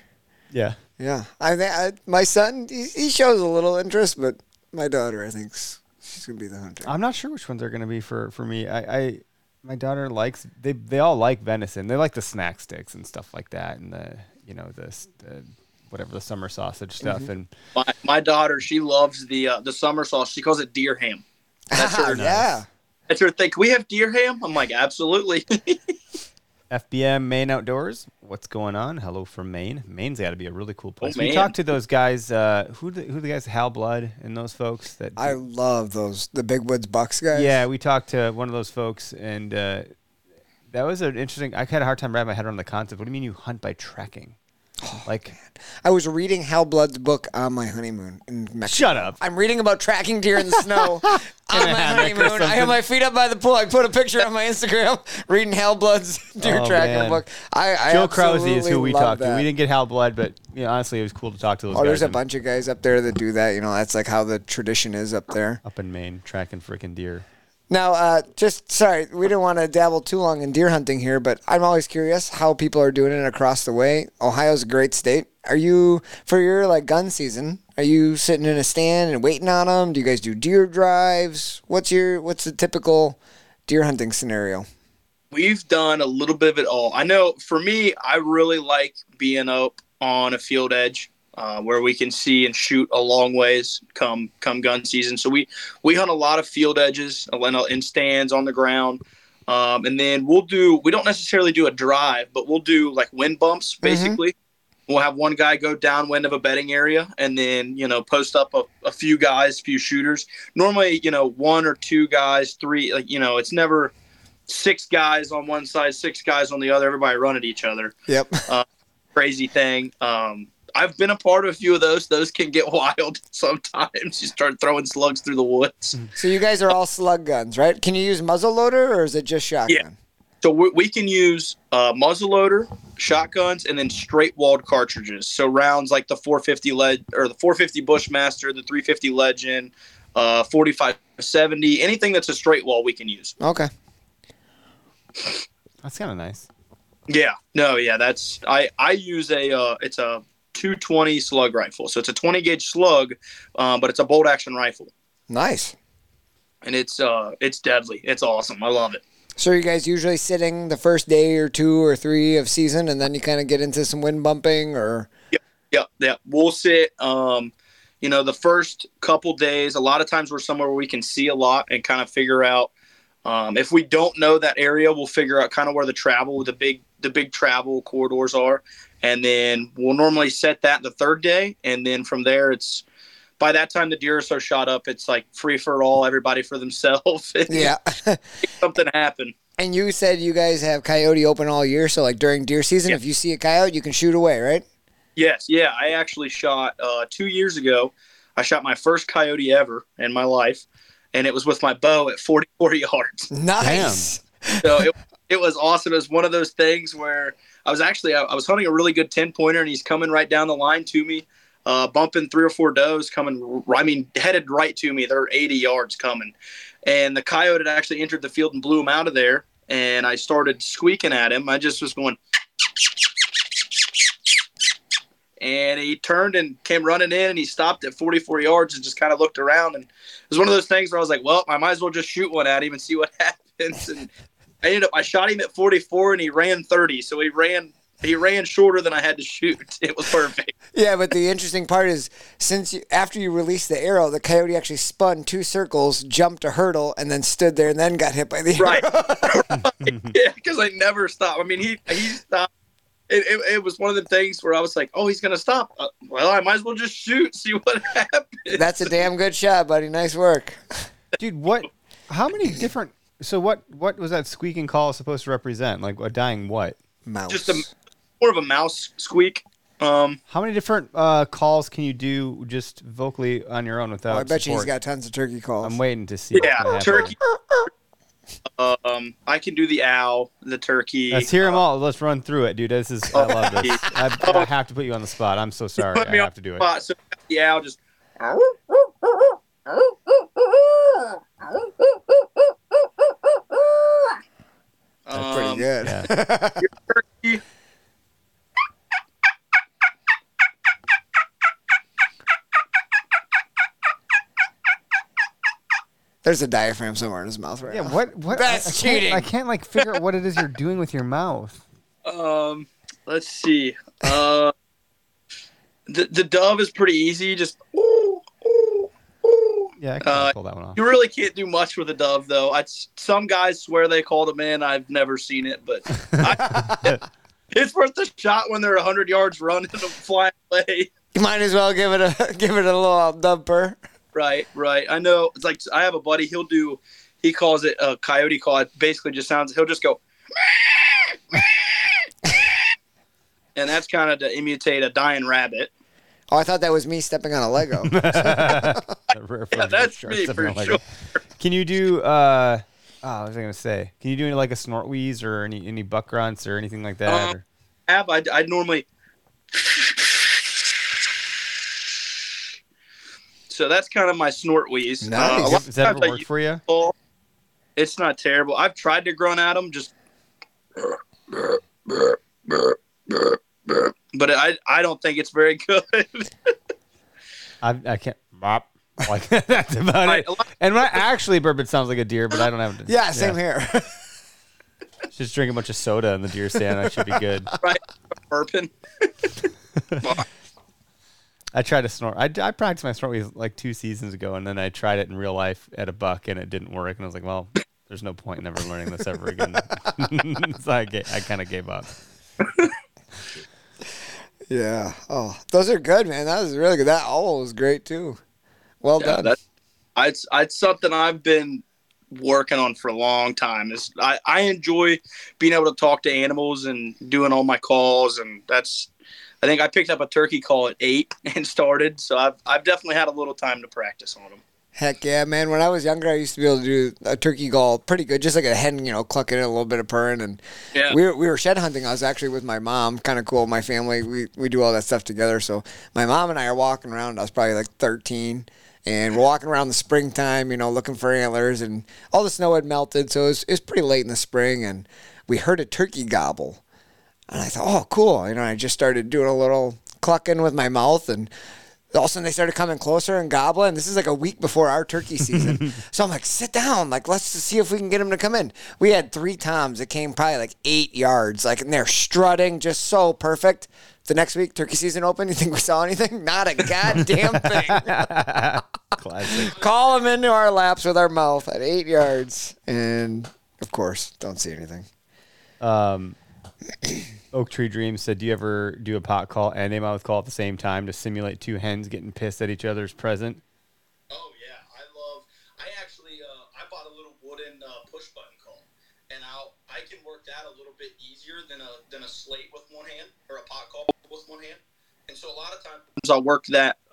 Yeah, yeah. I, I my son he, he shows a little interest, but my daughter I think she's going to be the hunter. I'm not sure which ones are going to be for, for me. I, I my daughter likes they they all like venison. They like the snack sticks and stuff like that, and the you know the. the whatever the summer sausage stuff mm-hmm. and my, my daughter she loves the uh, the summer sauce. She calls it deer ham. That's her. Yeah, that's her thing. Can we have deer ham? I'm like, absolutely. F B M Maine Outdoors. What's going on? Hello from Maine. Maine's got to be a really cool place. Oh, we talked to those guys. Uh, who the, who the guys? Hal Blood and those folks. That I love those the Big Woods Bucks guys. Yeah, we talked to one of those folks, and uh, that was an interesting. I had a hard time wrapping my head around the concept. What do you mean you hunt by tracking? Oh, like, man. I was reading Hal Blood's book on my honeymoon in Mexico. Shut up! I'm reading about tracking deer in the snow on my honeymoon. I have my feet up by the pool. I put a picture on my Instagram reading Hal Blood's deer oh, tracking man. book. I, I Joe Krause is who we talked that. to. We didn't get Hal Blood, but you know, honestly, it was cool to talk to those. Oh, guys. There's a bunch of guys up there that do that. You know, that's like how the tradition is up there. Up in Maine, tracking freaking deer. Now, uh, just sorry, we didn't want to dabble too long in deer hunting here, but I'm always curious how people are doing it across the way. Ohio's a great state. Are you, for your like gun season, are you sitting in a stand and waiting on them? Do you guys do deer drives? What's your what's the typical deer hunting scenario? We've done a little bit of it all. I know for me, I really like being up on a field edge. Uh, where we can see and shoot a long ways come come gun season. So we, we hunt a lot of field edges and stands on the ground. Um, and then we'll do – we don't necessarily do a drive, but we'll do like wind bumps basically. Mm-hmm. We'll have one guy go downwind of a bedding area and then, you know, post up a, a few guys, few shooters. Normally, you know, one or two guys, three – like, you know, it's never six guys on one side, six guys on the other. Everybody run at each other. Yep. Uh, crazy thing. Um I've been a part of a few of those. Those can get wild sometimes. You start throwing slugs through the woods. So you guys are all slug guns, right? Can you use muzzle loader or is it just shotgun? Yeah. So we, we can use uh, muzzle loader, shotguns, and then straight walled cartridges. So rounds like the four fifty lead or the four fifty Bushmaster, the three fifty Legend, uh, forty-five seventy, anything that's a straight wall we can use. Okay. That's kind of nice. Yeah. No. Yeah. That's I. I use a. Uh, it's a. two twenty slug rifle. So it's a twenty gauge slug, um, but it's a bolt action rifle. Nice. And it's uh it's deadly. It's awesome. I love it. So are you guys usually sitting the first day or two or three of season and then you kind of get into some wind bumping or Yep. Yep. Yep. We'll sit um you know the first couple days. A lot of times we're somewhere where we can see a lot and kind of figure out um if we don't know that area, we'll figure out kind of where the travel the big the big travel corridors are. And then we'll normally set that the third day. And then from there, it's by that time the deer are so shot up, it's like free for all, everybody for themselves. Yeah. Something happened. And you said you guys have coyote open all year. So like during deer season, yeah. If you see a coyote, you can shoot away, right? Yes. Yeah. I actually shot uh, two years ago. I shot my first coyote ever in my life. And it was with my bow at forty-four yards. Nice. Damn. So it, it was awesome. It was one of those things where – I was actually, I was hunting a really good ten-pointer, and he's coming right down the line to me, uh, bumping three or four does coming, I mean, headed right to me. They're eighty yards coming. And the coyote had actually entered the field and blew him out of there, and I started squeaking at him. I just was going, and he turned and came running in, and he stopped at forty-four yards and just kind of looked around. And it was one of those things where I was like, well, I might as well just shoot one at him and see what happens. And I ended up, I shot him at forty-four and he ran thirty. So he ran, he ran shorter than I had to shoot. It was perfect. Yeah. But the interesting part is, since you, after you released the arrow, the coyote actually spun two circles, jumped a hurdle, and then stood there and then got hit by the arrow. Right. Yeah. Cause I never stopped. I mean, he, he stopped. It, it, it was one of the things where I was like, oh, he's going to stop. Uh, well, I might as well just shoot, see what happens. That's a damn good shot, buddy. Nice work. Dude, what, how many different, so what, what was that squeaking call supposed to represent? Like a dying what? Mouse. Just a, more of a mouse squeak. Um, how many different uh, calls can you do just vocally on your own without well, I bet support? You he's got tons of turkey calls. I'm waiting to see. Yeah, turkey. Um, I can do the owl, the turkey. Let's hear them all. Let's run through it, dude. This is I love this. I, I have to put you on the spot. I'm so sorry. I have to do it. So the owl just. That's pretty good. Um, yeah. Your turkey. There's a diaphragm somewhere in his mouth right yeah, now. Yeah, what, what? That's I, I cheating. I can't, like, figure out what it is you're doing with your mouth. Um, let's see. Uh, the the dove is pretty easy. Just, ooh, ooh, ooh. Yeah, I can uh, pull that one off. You really can't do much with a dove, though. I, some guys swear they called him in. I've never seen it, but I, it's worth a shot when they're one hundred yards running and flying away. You might as well give it a, give it a little dove purr. Right, right. I know. It's like I have a buddy. He'll do. He calls it a coyote call. It basically just sounds. He'll just go, and that's kind of to imitate a dying rabbit. Oh, I thought that was me stepping on a Lego. Yeah, that's me for sure. Can you do? Uh, oh, what was I gonna say? Can you do any, like a snort wheeze or any any buck grunts or anything like that? Um, have I? I normally. So that's kind of my snort wheeze. Nice. Uh, Does that ever work for you? It's not terrible. I've tried to grunt at them, just, but I I don't think it's very good. I I can't bop like that's about it. And when I actually burp, it sounds like a deer, but I don't have. To, yeah, same yeah. here. Just drink a bunch of soda in the deer stand. I should be good. Right, burping. I tried to snort. I, I practiced my snort wheeze like two seasons ago, and then I tried it in real life at a buck, and it didn't work. And I was like, well, there's no point in ever learning this ever again. So I, I kind of gave up. Yeah. Oh, those are good, man. That was really good. That owl was great, too. Well yeah, done. That's, it's, it's something I've been working on for a long time. It's, I, I enjoy being able to talk to animals and doing all my calls, and that's – I think I picked up a turkey call at eight and started, so I've I've definitely had a little time to practice on them. Heck yeah, man! When I was younger, I used to be able to do a turkey call pretty good, just like a hen, you know, clucking and a little bit of purring. And yeah. we were, we were shed hunting. I was actually with my mom, kind of cool. My family, we we do all that stuff together. So my mom and I are walking around. I was probably like thirteen. And we're walking around the springtime, you know, looking for antlers, and all the snow had melted, so it was, it was pretty late in the spring. And we heard a turkey gobble. And I thought, oh, cool. You know, I just started doing a little clucking with my mouth. And all of a sudden, they started coming closer and gobbling. This is like a week before our turkey season. So I'm like, sit down. Like, let's just see if we can get them to come in. We had three toms that came probably like eight yards. Like, and they're strutting just so perfect. The next week, turkey season open. You think we saw anything? Not a goddamn thing. Classic. Call them into our laps with our mouth at eight yards. And, of course, don't see anything. Um. Oak Tree Dreams said, do you ever do a pot call and a mouth call at the same time to simulate two hens getting pissed at each other's present? Oh, yeah. I love – I actually uh, – I bought a little wooden uh, push-button call, and I'll, I can work that a little bit easier than a than a slate with one hand or a pot call with one hand. And so a lot of times I'll work that –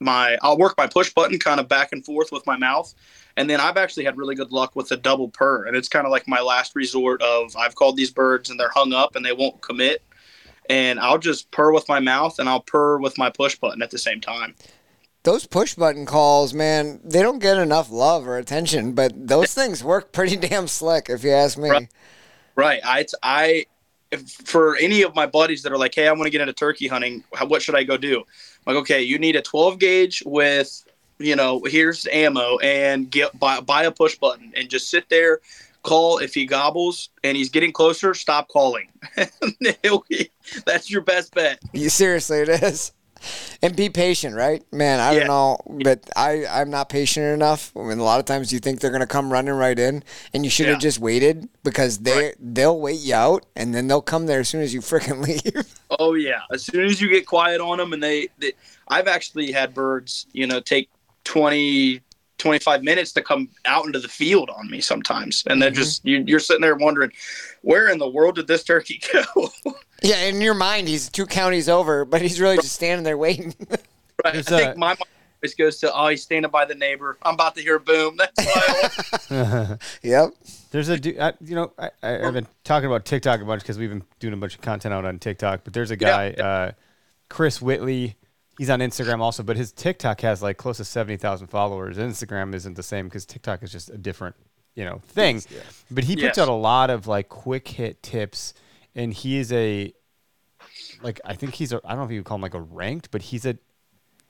my I'll work my push-button kind of back and forth with my mouth. And then I've actually had really good luck with a double purr. And it's kind of like my last resort of I've called these birds and they're hung up and they won't commit. And I'll just purr with my mouth and I'll purr with my push button at the same time. Those push button calls, man, they don't get enough love or attention, but those things work pretty damn slick if you ask me. Right. right. I, I if, for any of my buddies that are like, hey, I want to get into turkey hunting, how, what should I go do? I'm like, okay, you need a twelve gauge with, you know, here's ammo, and get buy, buy a push button and just sit there. Call if he gobbles and he's getting closer, stop calling. That's your best bet. You, seriously, it is. And be patient, right? Man, I yeah. don't know, but I, I'm not patient enough. I mean, a lot of times you think they're going to come running right in, and you should have yeah. just waited, because they, right. they'll wait you out, and then they'll come there as soon as you freaking leave. Oh, yeah. As soon as you get quiet on them, and they, they – I've actually had birds, you know, take twenty, twenty-five minutes to come out into the field on me sometimes. And they're mm-hmm. just you, – you're sitting there wondering, where in the world did this turkey go? Yeah, in your mind, he's two counties over, but he's really just standing there waiting. Right. There's I think a, my mind always goes to, oh, he's standing by the neighbor. I'm about to hear a boom. That's wild. Yep. There's a dude, I, you know, I, I, I've been talking about TikTok a bunch because we've been doing a bunch of content out on TikTok, but there's a guy, yeah. uh, Chris Whitley. He's on Instagram also, but his TikTok has like close to seventy thousand followers. Instagram isn't the same because TikTok is just a different, you know, thing. Yes, yeah. But he puts yes. out a lot of like quick hit tips. And he is a, like, I think he's a, I don't know if you would call him like a ranked, but he's a,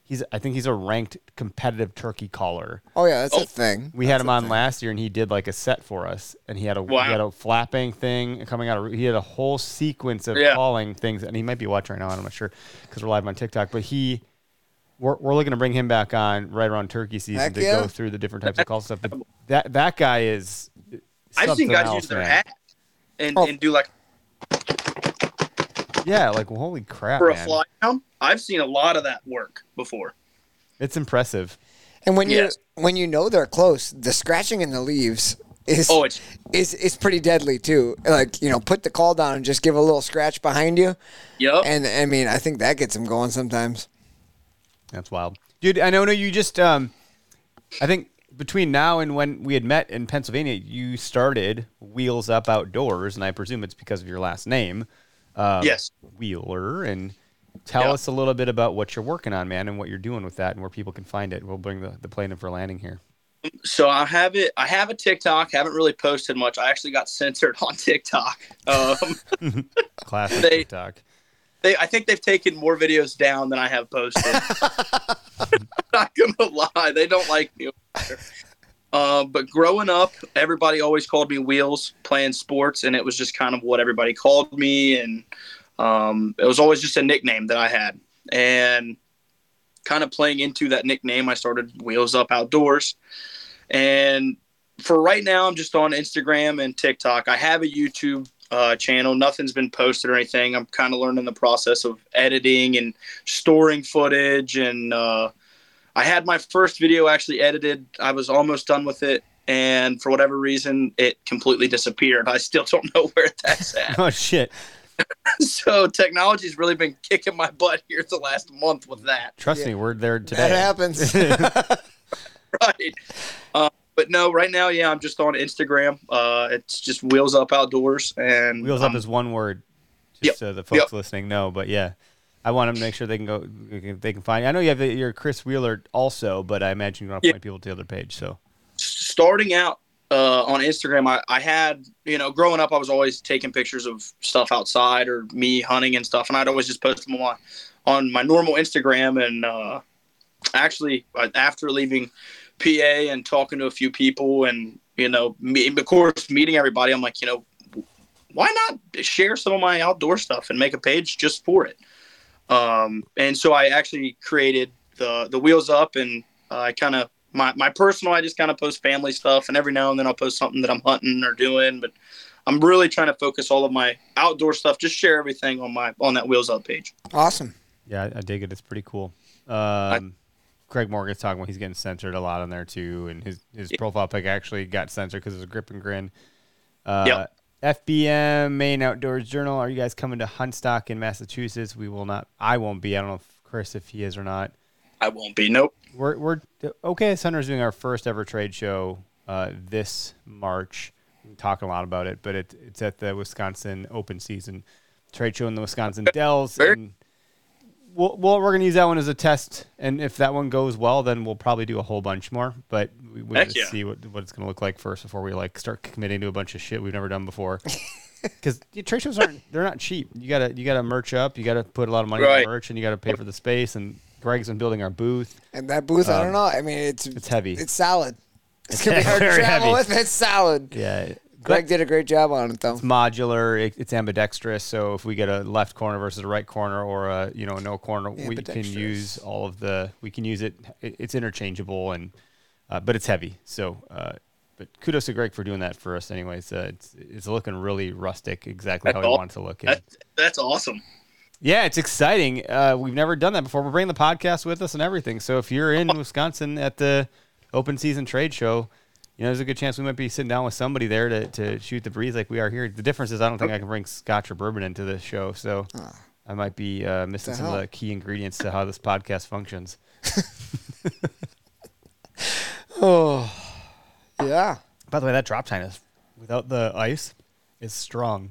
he's, I think he's a ranked competitive turkey caller. Oh, yeah, that's oh. a thing. We that's had him on thing. last year, and he did like a set for us. And he had a, wow. he had a flapping thing coming out of, he had a whole sequence of yeah. calling things. And he might be watching right now, I'm not sure, because we're live on TikTok. But he, we're, we're looking to bring him back on right around turkey season Heck to yeah. go through the different types of call stuff. But that, that guy is, I've seen guys else, use their man. hat and, oh. and do like, yeah, like, well, holy crap, for a man. fly down, I've seen a lot of that work before. It's impressive. And when yes. you when you know they're close, the scratching in the leaves is oh, it's is is pretty deadly too. Like, you know, put the call down and just give a little scratch behind you. Yep. And I mean, I think that gets them going sometimes. That's wild, dude. I know. No, you just um, I think between now and when we had met in Pennsylvania, you started Wheels Up Outdoors, and I presume it's because of your last name. Um, yes, Wheeler, and tell yeah. us a little bit about what you're working on, man, and what you're doing with that, and where people can find it. We'll bring the, the plane in for landing here. So I have it. I have a TikTok. Haven't really posted much. I actually got censored on TikTok. Um, Classic they, TikTok. They, I think they've taken more videos down than I have posted. I'm not gonna lie, they don't like me. Uh, but growing up, everybody always called me Wheels playing sports, and it was just kind of what everybody called me, and um, it was always just a nickname that I had. And kind of playing into that nickname, I started Wheels Up Outdoors. And for right now, I'm just on Instagram and TikTok. I have a YouTube uh, channel. Nothing's been posted or anything. I'm kind of learning the process of editing and storing footage, and uh, I had my first video actually edited. I was almost done with it, and for whatever reason, it completely disappeared. I still don't know where that's at. Oh, shit. So technology's really been kicking my butt here the last month with that. Trust yeah. me, we're there today. That happens. Right. Uh, but no, right now, yeah, I'm just on Instagram. Uh, it's just Wheels Up Outdoors. And Wheels um, Up is one word, just yep, so the folks yep. listening know, but yeah. I want them to make sure they can go. They can find. I know you have the, your Chris Wheeler also, but I imagine you want to yeah. point people to the other page. So, starting out uh, on Instagram, I, I had you know growing up, I was always taking pictures of stuff outside or me hunting and stuff, and I'd always just post them on on my normal Instagram. And uh, actually, after leaving P A and talking to a few people, and you know, me, of course, meeting everybody, I'm like, you know, why not share some of my outdoor stuff and make a page just for it? Um, and so I actually created the, the Wheels Up, and uh, I kind of, my, my personal, I just kind of post family stuff, and every now and then I'll post something that I'm hunting or doing, but I'm really trying to focus all of my outdoor stuff, just share everything on my, on that Wheels Up page. Awesome. Yeah, I, I dig it. It's pretty cool. Um, I, Greg Morgan's talking about he's getting censored a lot on there too. And his, his yeah. profile pic actually got censored because it was a grip and grin. Uh, yep. F B M, Maine Outdoors Journal, are you guys coming to Huntstock in Massachusetts? We will not. I won't be. I don't know, if Chris, if he is or not. I won't be. Nope. We're we're Okayest Hunter is doing our first ever trade show uh, this March. We're talking a lot about it, but it, it's at the Wisconsin Open Season trade show in the Wisconsin Dells. And we'll, well, we're going to use that one as a test, and if that one goes well, then we'll probably do a whole bunch more. But we, we need to yeah. see what, what it's going to look like first before we like start committing to a bunch of shit we've never done before. Because trade shows aren't, they're not cheap. You gotta you gotta merch up. You gotta put a lot of money right. in merch, and you gotta pay for the space. And Greg's been building our booth. And that booth, um, I don't know. I mean, it's it's heavy. It's solid. It's, it's gonna be hard to travel heavy. with. It's solid. Yeah. Greg did a great job on it, though. It's modular. It, it's ambidextrous. So if we get a left corner versus a right corner, or a you know no corner, we can use all of the. We can use it. it it's interchangeable, and uh, but it's heavy. So, uh, but kudos to Greg for doing that for us. Anyways, uh, it's it's looking really rustic, exactly that's how we want it to look. That's, that's awesome. Yeah, it's exciting. Uh, we've never done that before. We're bringing the podcast with us and everything. So if you're in Wisconsin at the Open Season Trade Show, you know, there's a good chance we might be sitting down with somebody there to, to shoot the breeze like we are here. The difference is I don't think I can bring scotch or bourbon into the show, so huh. I might be uh, missing some hell? of the key ingredients to how this podcast functions. Oh, yeah. By the way, that drop time is, without the ice, is strong.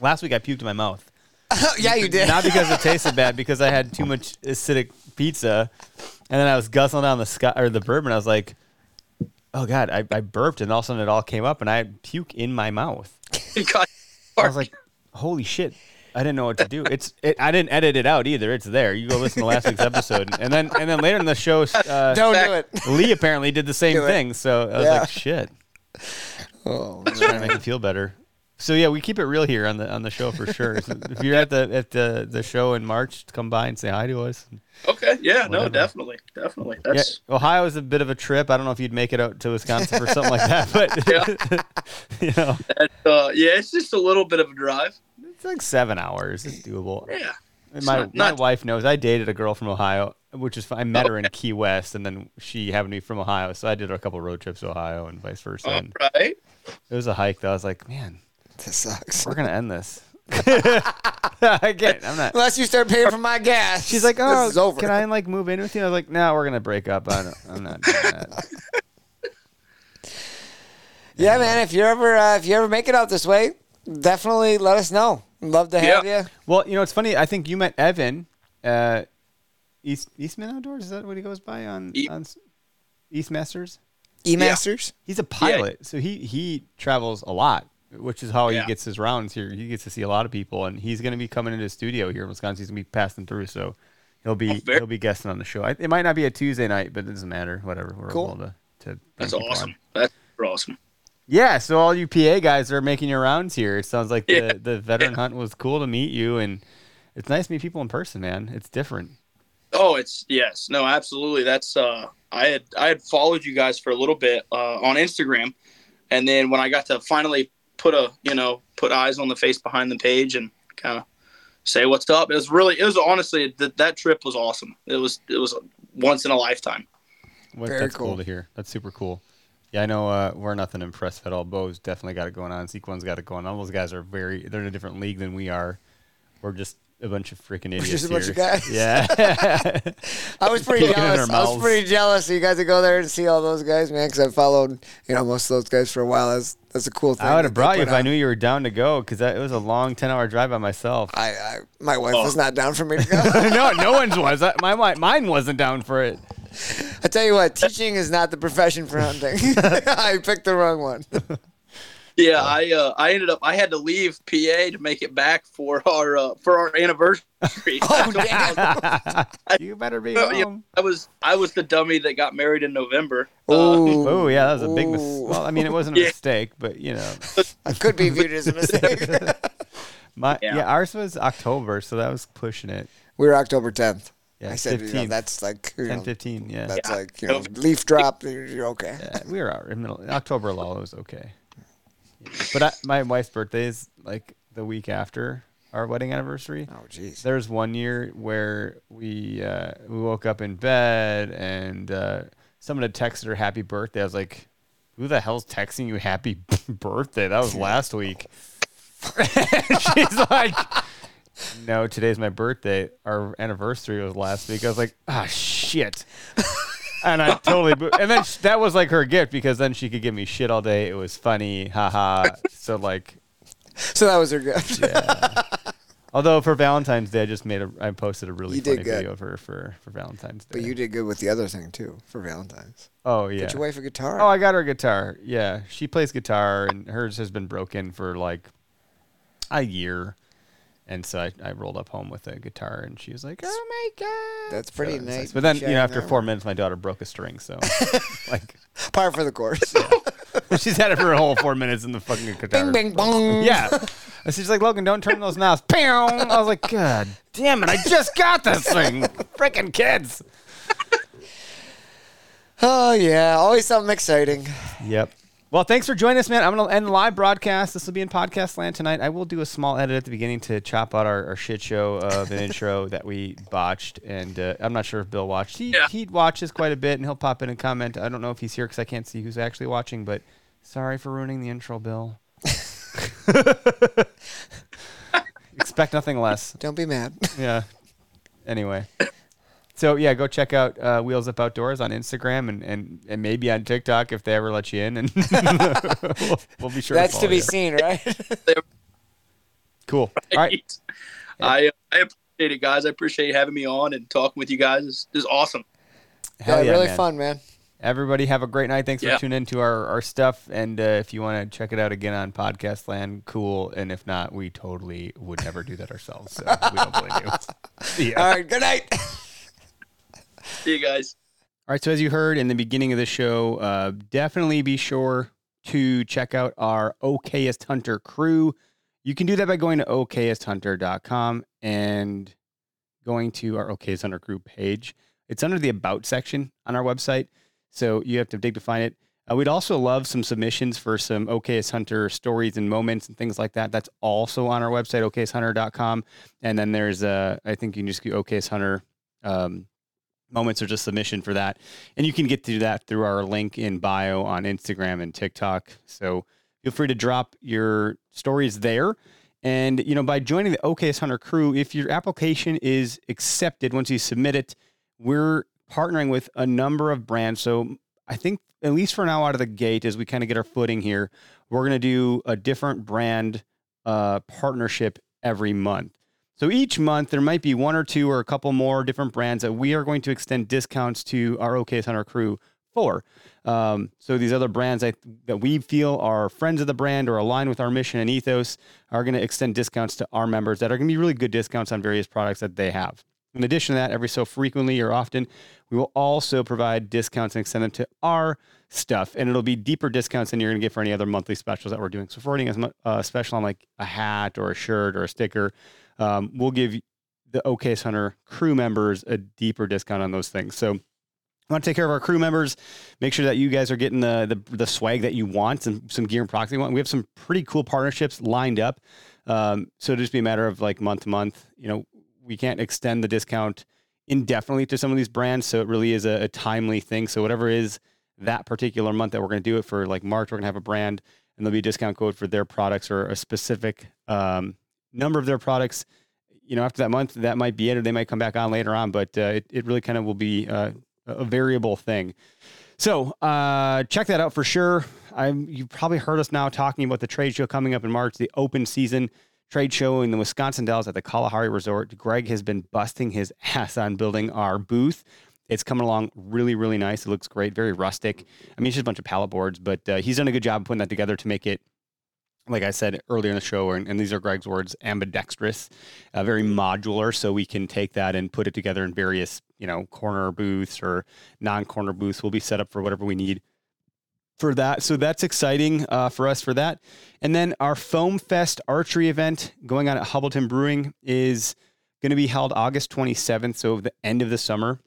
Last week I puked in my mouth. Oh, yeah, you did. Not because it tasted bad, because I had too much acidic pizza, and then I was guzzling down the sco- or the bourbon. I was like, oh, God, I, I burped, and all of a sudden it all came up, and I had puke in my mouth. I was like, holy shit. I didn't know what to do. It's it, I didn't edit it out either. It's there. You go listen to last week's episode. And then and then later in the show, uh, Don't do it. Lee apparently did the same thing, so I was yeah. like, shit. Oh, man. Trying to make me feel better. So, yeah, we keep it real here on the on the show for sure. So if you're at the at the, the show in March, come by and say hi to us. Okay, yeah, Whatever. no, definitely, definitely. That's... Yeah, Ohio is a bit of a trip. I don't know if you'd make it out to Wisconsin for something like that, but, yeah. you know. That, uh, yeah, it's just a little bit of a drive. It's like seven hours. It's doable. Yeah. It's my not, my not... wife knows. I dated a girl from Ohio, which is fun. I met okay. her in Key West, and then she happened to be from Ohio, so I did a couple road trips to Ohio and vice versa. All and right. It was a hike, though. I was like, man. This sucks. We're going to end this. I can't. I'm not. Unless you start paying for my gas. She's like, oh, this is over. Can I like move in with you? I was like, no, nah, we're going to break up. I don't, I'm not doing that. Yeah, yeah, man. If you ever uh, if you ever make it out this way, definitely let us know. Love to have yeah. you. Well, you know, it's funny. I think you met Evan. Uh, East Eastman Outdoors? Is that what he goes by on, e- on Eastmasters? E-Masters? Yeah. He's a pilot. Yeah. So he, he travels a lot, which is how yeah. he gets his rounds here. He gets to see a lot of people, and he's going to be coming into the studio here in Wisconsin. He's going to be passing through, so he'll be he'll be guesting on the show. I, it might not be a Tuesday night, but it doesn't matter. Whatever. We're cool. able to, to That's awesome. On. That's awesome. Yeah, so all you P A guys are making your rounds here. It sounds like yeah. the, the veteran yeah. hunt was cool to meet you, and it's nice to meet people in person, man. It's different. Oh, it's – yes. No, absolutely. That's uh, – I had, I had followed you guys for a little bit uh, on Instagram, and then when I got to finally – put a you know put eyes on the face behind the page and kind of say what's up, it was really it was honestly that that trip was awesome. It was it was once in a lifetime. Well, Very that's cool. cool to hear. That's super cool. Yeah, I know uh we're nothing impressed at all. Bo's definitely got it going on. Seek One's got it going on. Those guys are very they're in a different league than we are. We're just a bunch of freaking idiots. We're just a here. bunch of guys. Yeah. I was pretty jealous. I was pretty jealous. You guys would go there and see all those guys, man, because I followed, you know, most of those guys for a while. That's that's a cool thing. I would have brought you if on. I knew you were down to go, because it was a long ten-hour drive by myself. I, I my wife oh. was not down for me to go. No, no one's was. I, my, my mine wasn't down for it. I tell you what, teaching is not the profession for hunting. I picked the wrong one. Yeah, oh. I uh, I ended up I had to leave P A to make it back for our uh, for our anniversary. Oh, damn. I, you better be home. Yeah, I was I was the dummy that got married in November. Oh, uh, oh yeah, that was a big mistake. Well, I mean, it wasn't a yeah. mistake, but you know, it could be viewed as a mistake. My yeah. yeah, ours was October, so that was pushing it. We were October tenth. Yeah, I said, you know, that's like you ten, know, fifteen. Yeah, that's yeah. like you know, leaf drop. You're okay. Yeah, we were out in middle October. Lull, it was okay. But I, my wife's birthday is like the week after our wedding anniversary. Oh, jeez. There's one year where we uh, we woke up in bed and uh, someone had texted her happy birthday. I was like, who the hell's texting you happy birthday? That was last week. She's like, no, today's my birthday. Our anniversary was last week. I was like, ah, oh, shit. And I totally, bo- and then sh- that was like her gift, because then she could give me shit all day. It was funny, haha. So like, so that was her gift. Yeah. Although for Valentine's Day, I just made a, I posted a really you funny video of her for, for Valentine's Day. But you did good with the other thing too for Valentine's. Oh yeah. Get your wife a guitar. Oh, I got her a guitar. Yeah, she plays guitar, and hers has been broken for like a year. And so I, I rolled up home with a guitar, and she was like, "Oh my god, that's pretty so nice. nice." But then, you know, after four minutes, my daughter broke a string. So, like, par for the course. Yeah. She's had it for a whole four minutes in the fucking guitar. Bing, bing, bong. Yeah. And she's like, "Logan, don't turn those knobs." I was like, "God damn it! I just got this thing. Freaking kids." Oh yeah, always something exciting. Yep. Well, thanks for joining us, man. I'm going to end the live broadcast. This will be in podcast land tonight. I will do a small edit at the beginning to chop out our, our shit show of an intro that we botched. And uh, I'm not sure if Bill watched. He, yeah. he watches quite a bit, and he'll pop in and comment. I don't know if he's here because I can't see who's actually watching, but sorry for ruining the intro, Bill. Expect nothing less. Don't be mad. Yeah. Anyway. So, yeah, go check out uh, Wheels Up Outdoors on Instagram and, and, and maybe on TikTok if they ever let you in. And we'll, we'll be sure That's to, to be you. seen, right? Cool. Right. All right. I, I appreciate it, guys. I appreciate you having me on and talking with you guys. This is awesome. Hell yeah, yeah, really man. fun, man. Everybody have a great night. Thanks yeah. for tuning in to our, our stuff. And uh, if you want to check it out again on Podcast Land, cool. And if not, we totally would never do that ourselves. So we don't blame you. Yeah. All right. Good night. See you guys. All right. So as you heard in the beginning of the show, uh, definitely be sure to check out our Okayest Hunter crew. You can do that by going to okayest hunter dot com and going to our Okayest Hunter crew page. It's under the About section on our website, so you have to dig to find it. Uh, we'd also love some submissions for some Okayest Hunter stories and moments and things like that. That's also on our website, okayest hunter dot com. And then there's, uh, I think you can just go Okayest Hunter. Um, Moments are just submission for that. And you can get to that through our link in bio on Instagram and TikTok. So feel free to drop your stories there. And, you know, by joining the Okayest Hunter crew, if your application is accepted, once you submit it, we're partnering with a number of brands. So I think at least for now out of the gate, as we kind of get our footing here, we're going to do a different brand uh, partnership every month. So each month, there might be one or two or a couple more different brands that we are going to extend discounts to our Okayest Hunter crew for. Um, so these other brands that, that we feel are friends of the brand or align with our mission and ethos are going to extend discounts to our members that are going to be really good discounts on various products that they have. In addition to that, every so frequently or often, we will also provide discounts and extend them to our stuff. And it'll be deeper discounts than you're going to get for any other monthly specials that we're doing. So if we're doing a uh, special on like a hat or a shirt or a sticker, Um, we'll give the Okayest Hunter crew members a deeper discount on those things. So I want to take care of our crew members, make sure that you guys are getting the the, the swag that you want and some gear and products you want. We have some pretty cool partnerships lined up. Um, so it'll just be a matter of like month to month. You know, we can't extend the discount indefinitely to some of these brands. So it really is a, a timely thing. So whatever is that particular month that we're going to do it for, like March, we're going to have a brand and there'll be a discount code for their products or a specific um number of their products. You know, after that month, that might be it, or they might come back on later on, but uh, it, it really kind of will be uh, a variable thing. So uh, check that out for sure. I'm, you've probably heard us now talking about the trade show coming up in March, the open season trade show in the Wisconsin Dells at the Kalahari Resort. Greg has been busting his ass on building our booth. It's coming along really, really nice. It looks great. Very rustic. I mean, it's just a bunch of pallet boards, but uh, he's done a good job of putting that together to make it, like I said earlier in the show, and, and these are Greg's words, ambidextrous, uh, very modular. So we can take that and put it together in various, you know, corner booths or non-corner booths. We'll be set up for whatever we need for that. So that's exciting uh, for us for that. And then our Foam Fest archery event going on at Hubbleton Brewing is going to be held August twenty-seventh. So the end of the summer,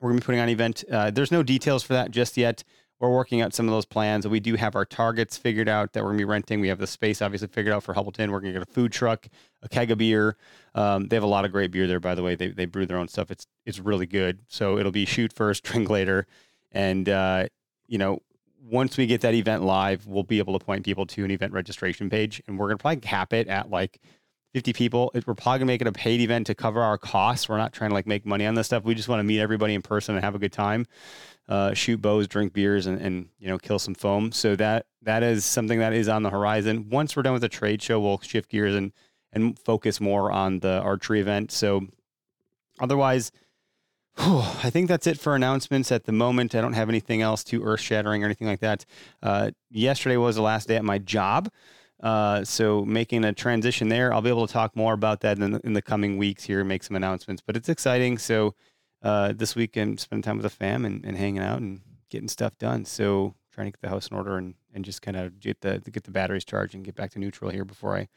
we're going to be putting on an event. Uh, there's no details for that just yet. We're working out some of those plans. We do have our targets figured out that we're going to be renting. We have the space obviously figured out for Hubbleton. We're going to get a food truck, a keg of beer. Um, they have a lot of great beer there, by the way. They they brew their own stuff. It's it's really good. So it'll be shoot first, drink later. And, uh, you know, once we get that event live, we'll be able to point people to an event registration page. And we're going to probably cap it at like fifty people. It, we're probably going to make it a paid event to cover our costs. We're not trying to like make money on this stuff. We just want to meet everybody in person and have a good time. Uh, shoot bows, drink beers, and, and, you know, kill some foam. So that, that is something that is on the horizon. Once we're done with the trade show, we'll shift gears and, and focus more on the archery event. So otherwise, whew, I think that's it for announcements at the moment. I don't have anything else too earth shattering or anything like that. Uh, yesterday was the last day at my job. Uh, so making a transition there. I'll be able to talk more about that in the, in the coming weeks here, make some announcements, but it's exciting. So uh, this weekend, spending time with the fam and, and hanging out and getting stuff done. So trying to get the house in order and, and just kind of get the, get the batteries charged and get back to neutral here before I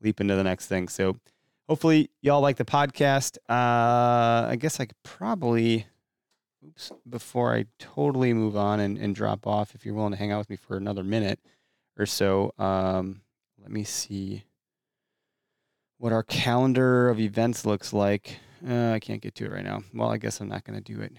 leap into the next thing. So hopefully y'all like the podcast. Uh, I guess I could probably, oops, before I totally move on and, and drop off, if you're willing to hang out with me for another minute or so, um, let me see what our calendar of events looks like. Uh, I can't get to it right now. Well, I guess I'm not going to do it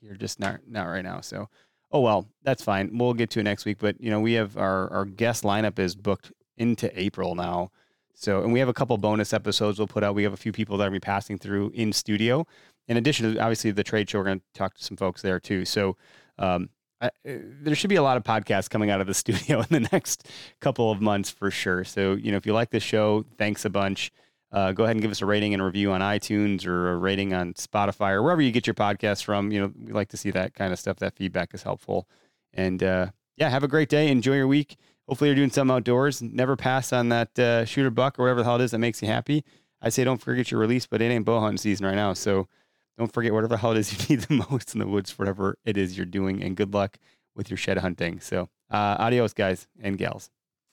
here. Just not, not right now. So, oh, well, that's fine. We'll get to it next week, but you know, we have our, our guest lineup is booked into April now. So, and we have a couple bonus episodes we'll put out. We have a few people that are going to be passing through in studio. In addition to obviously the trade show, we're going to talk to some folks there too. So, um, I, there should be a lot of podcasts coming out of the studio in the next couple of months for sure. So, you know, if you like this show, thanks a bunch. Uh, go ahead and give us a rating and a review on iTunes or a rating on Spotify or wherever you get your podcasts from. You know, we like to see that kind of stuff. That feedback is helpful. And uh, yeah, have a great day. Enjoy your week. Hopefully you're doing something outdoors. Never pass on that uh, shooter buck or whatever the hell it is that makes you happy. I say don't forget your release, but it ain't bow hunting season right now. So don't forget whatever the hell it is you need the most in the woods, whatever it is you're doing, and good luck with your shed hunting. So uh, adios, guys and gals.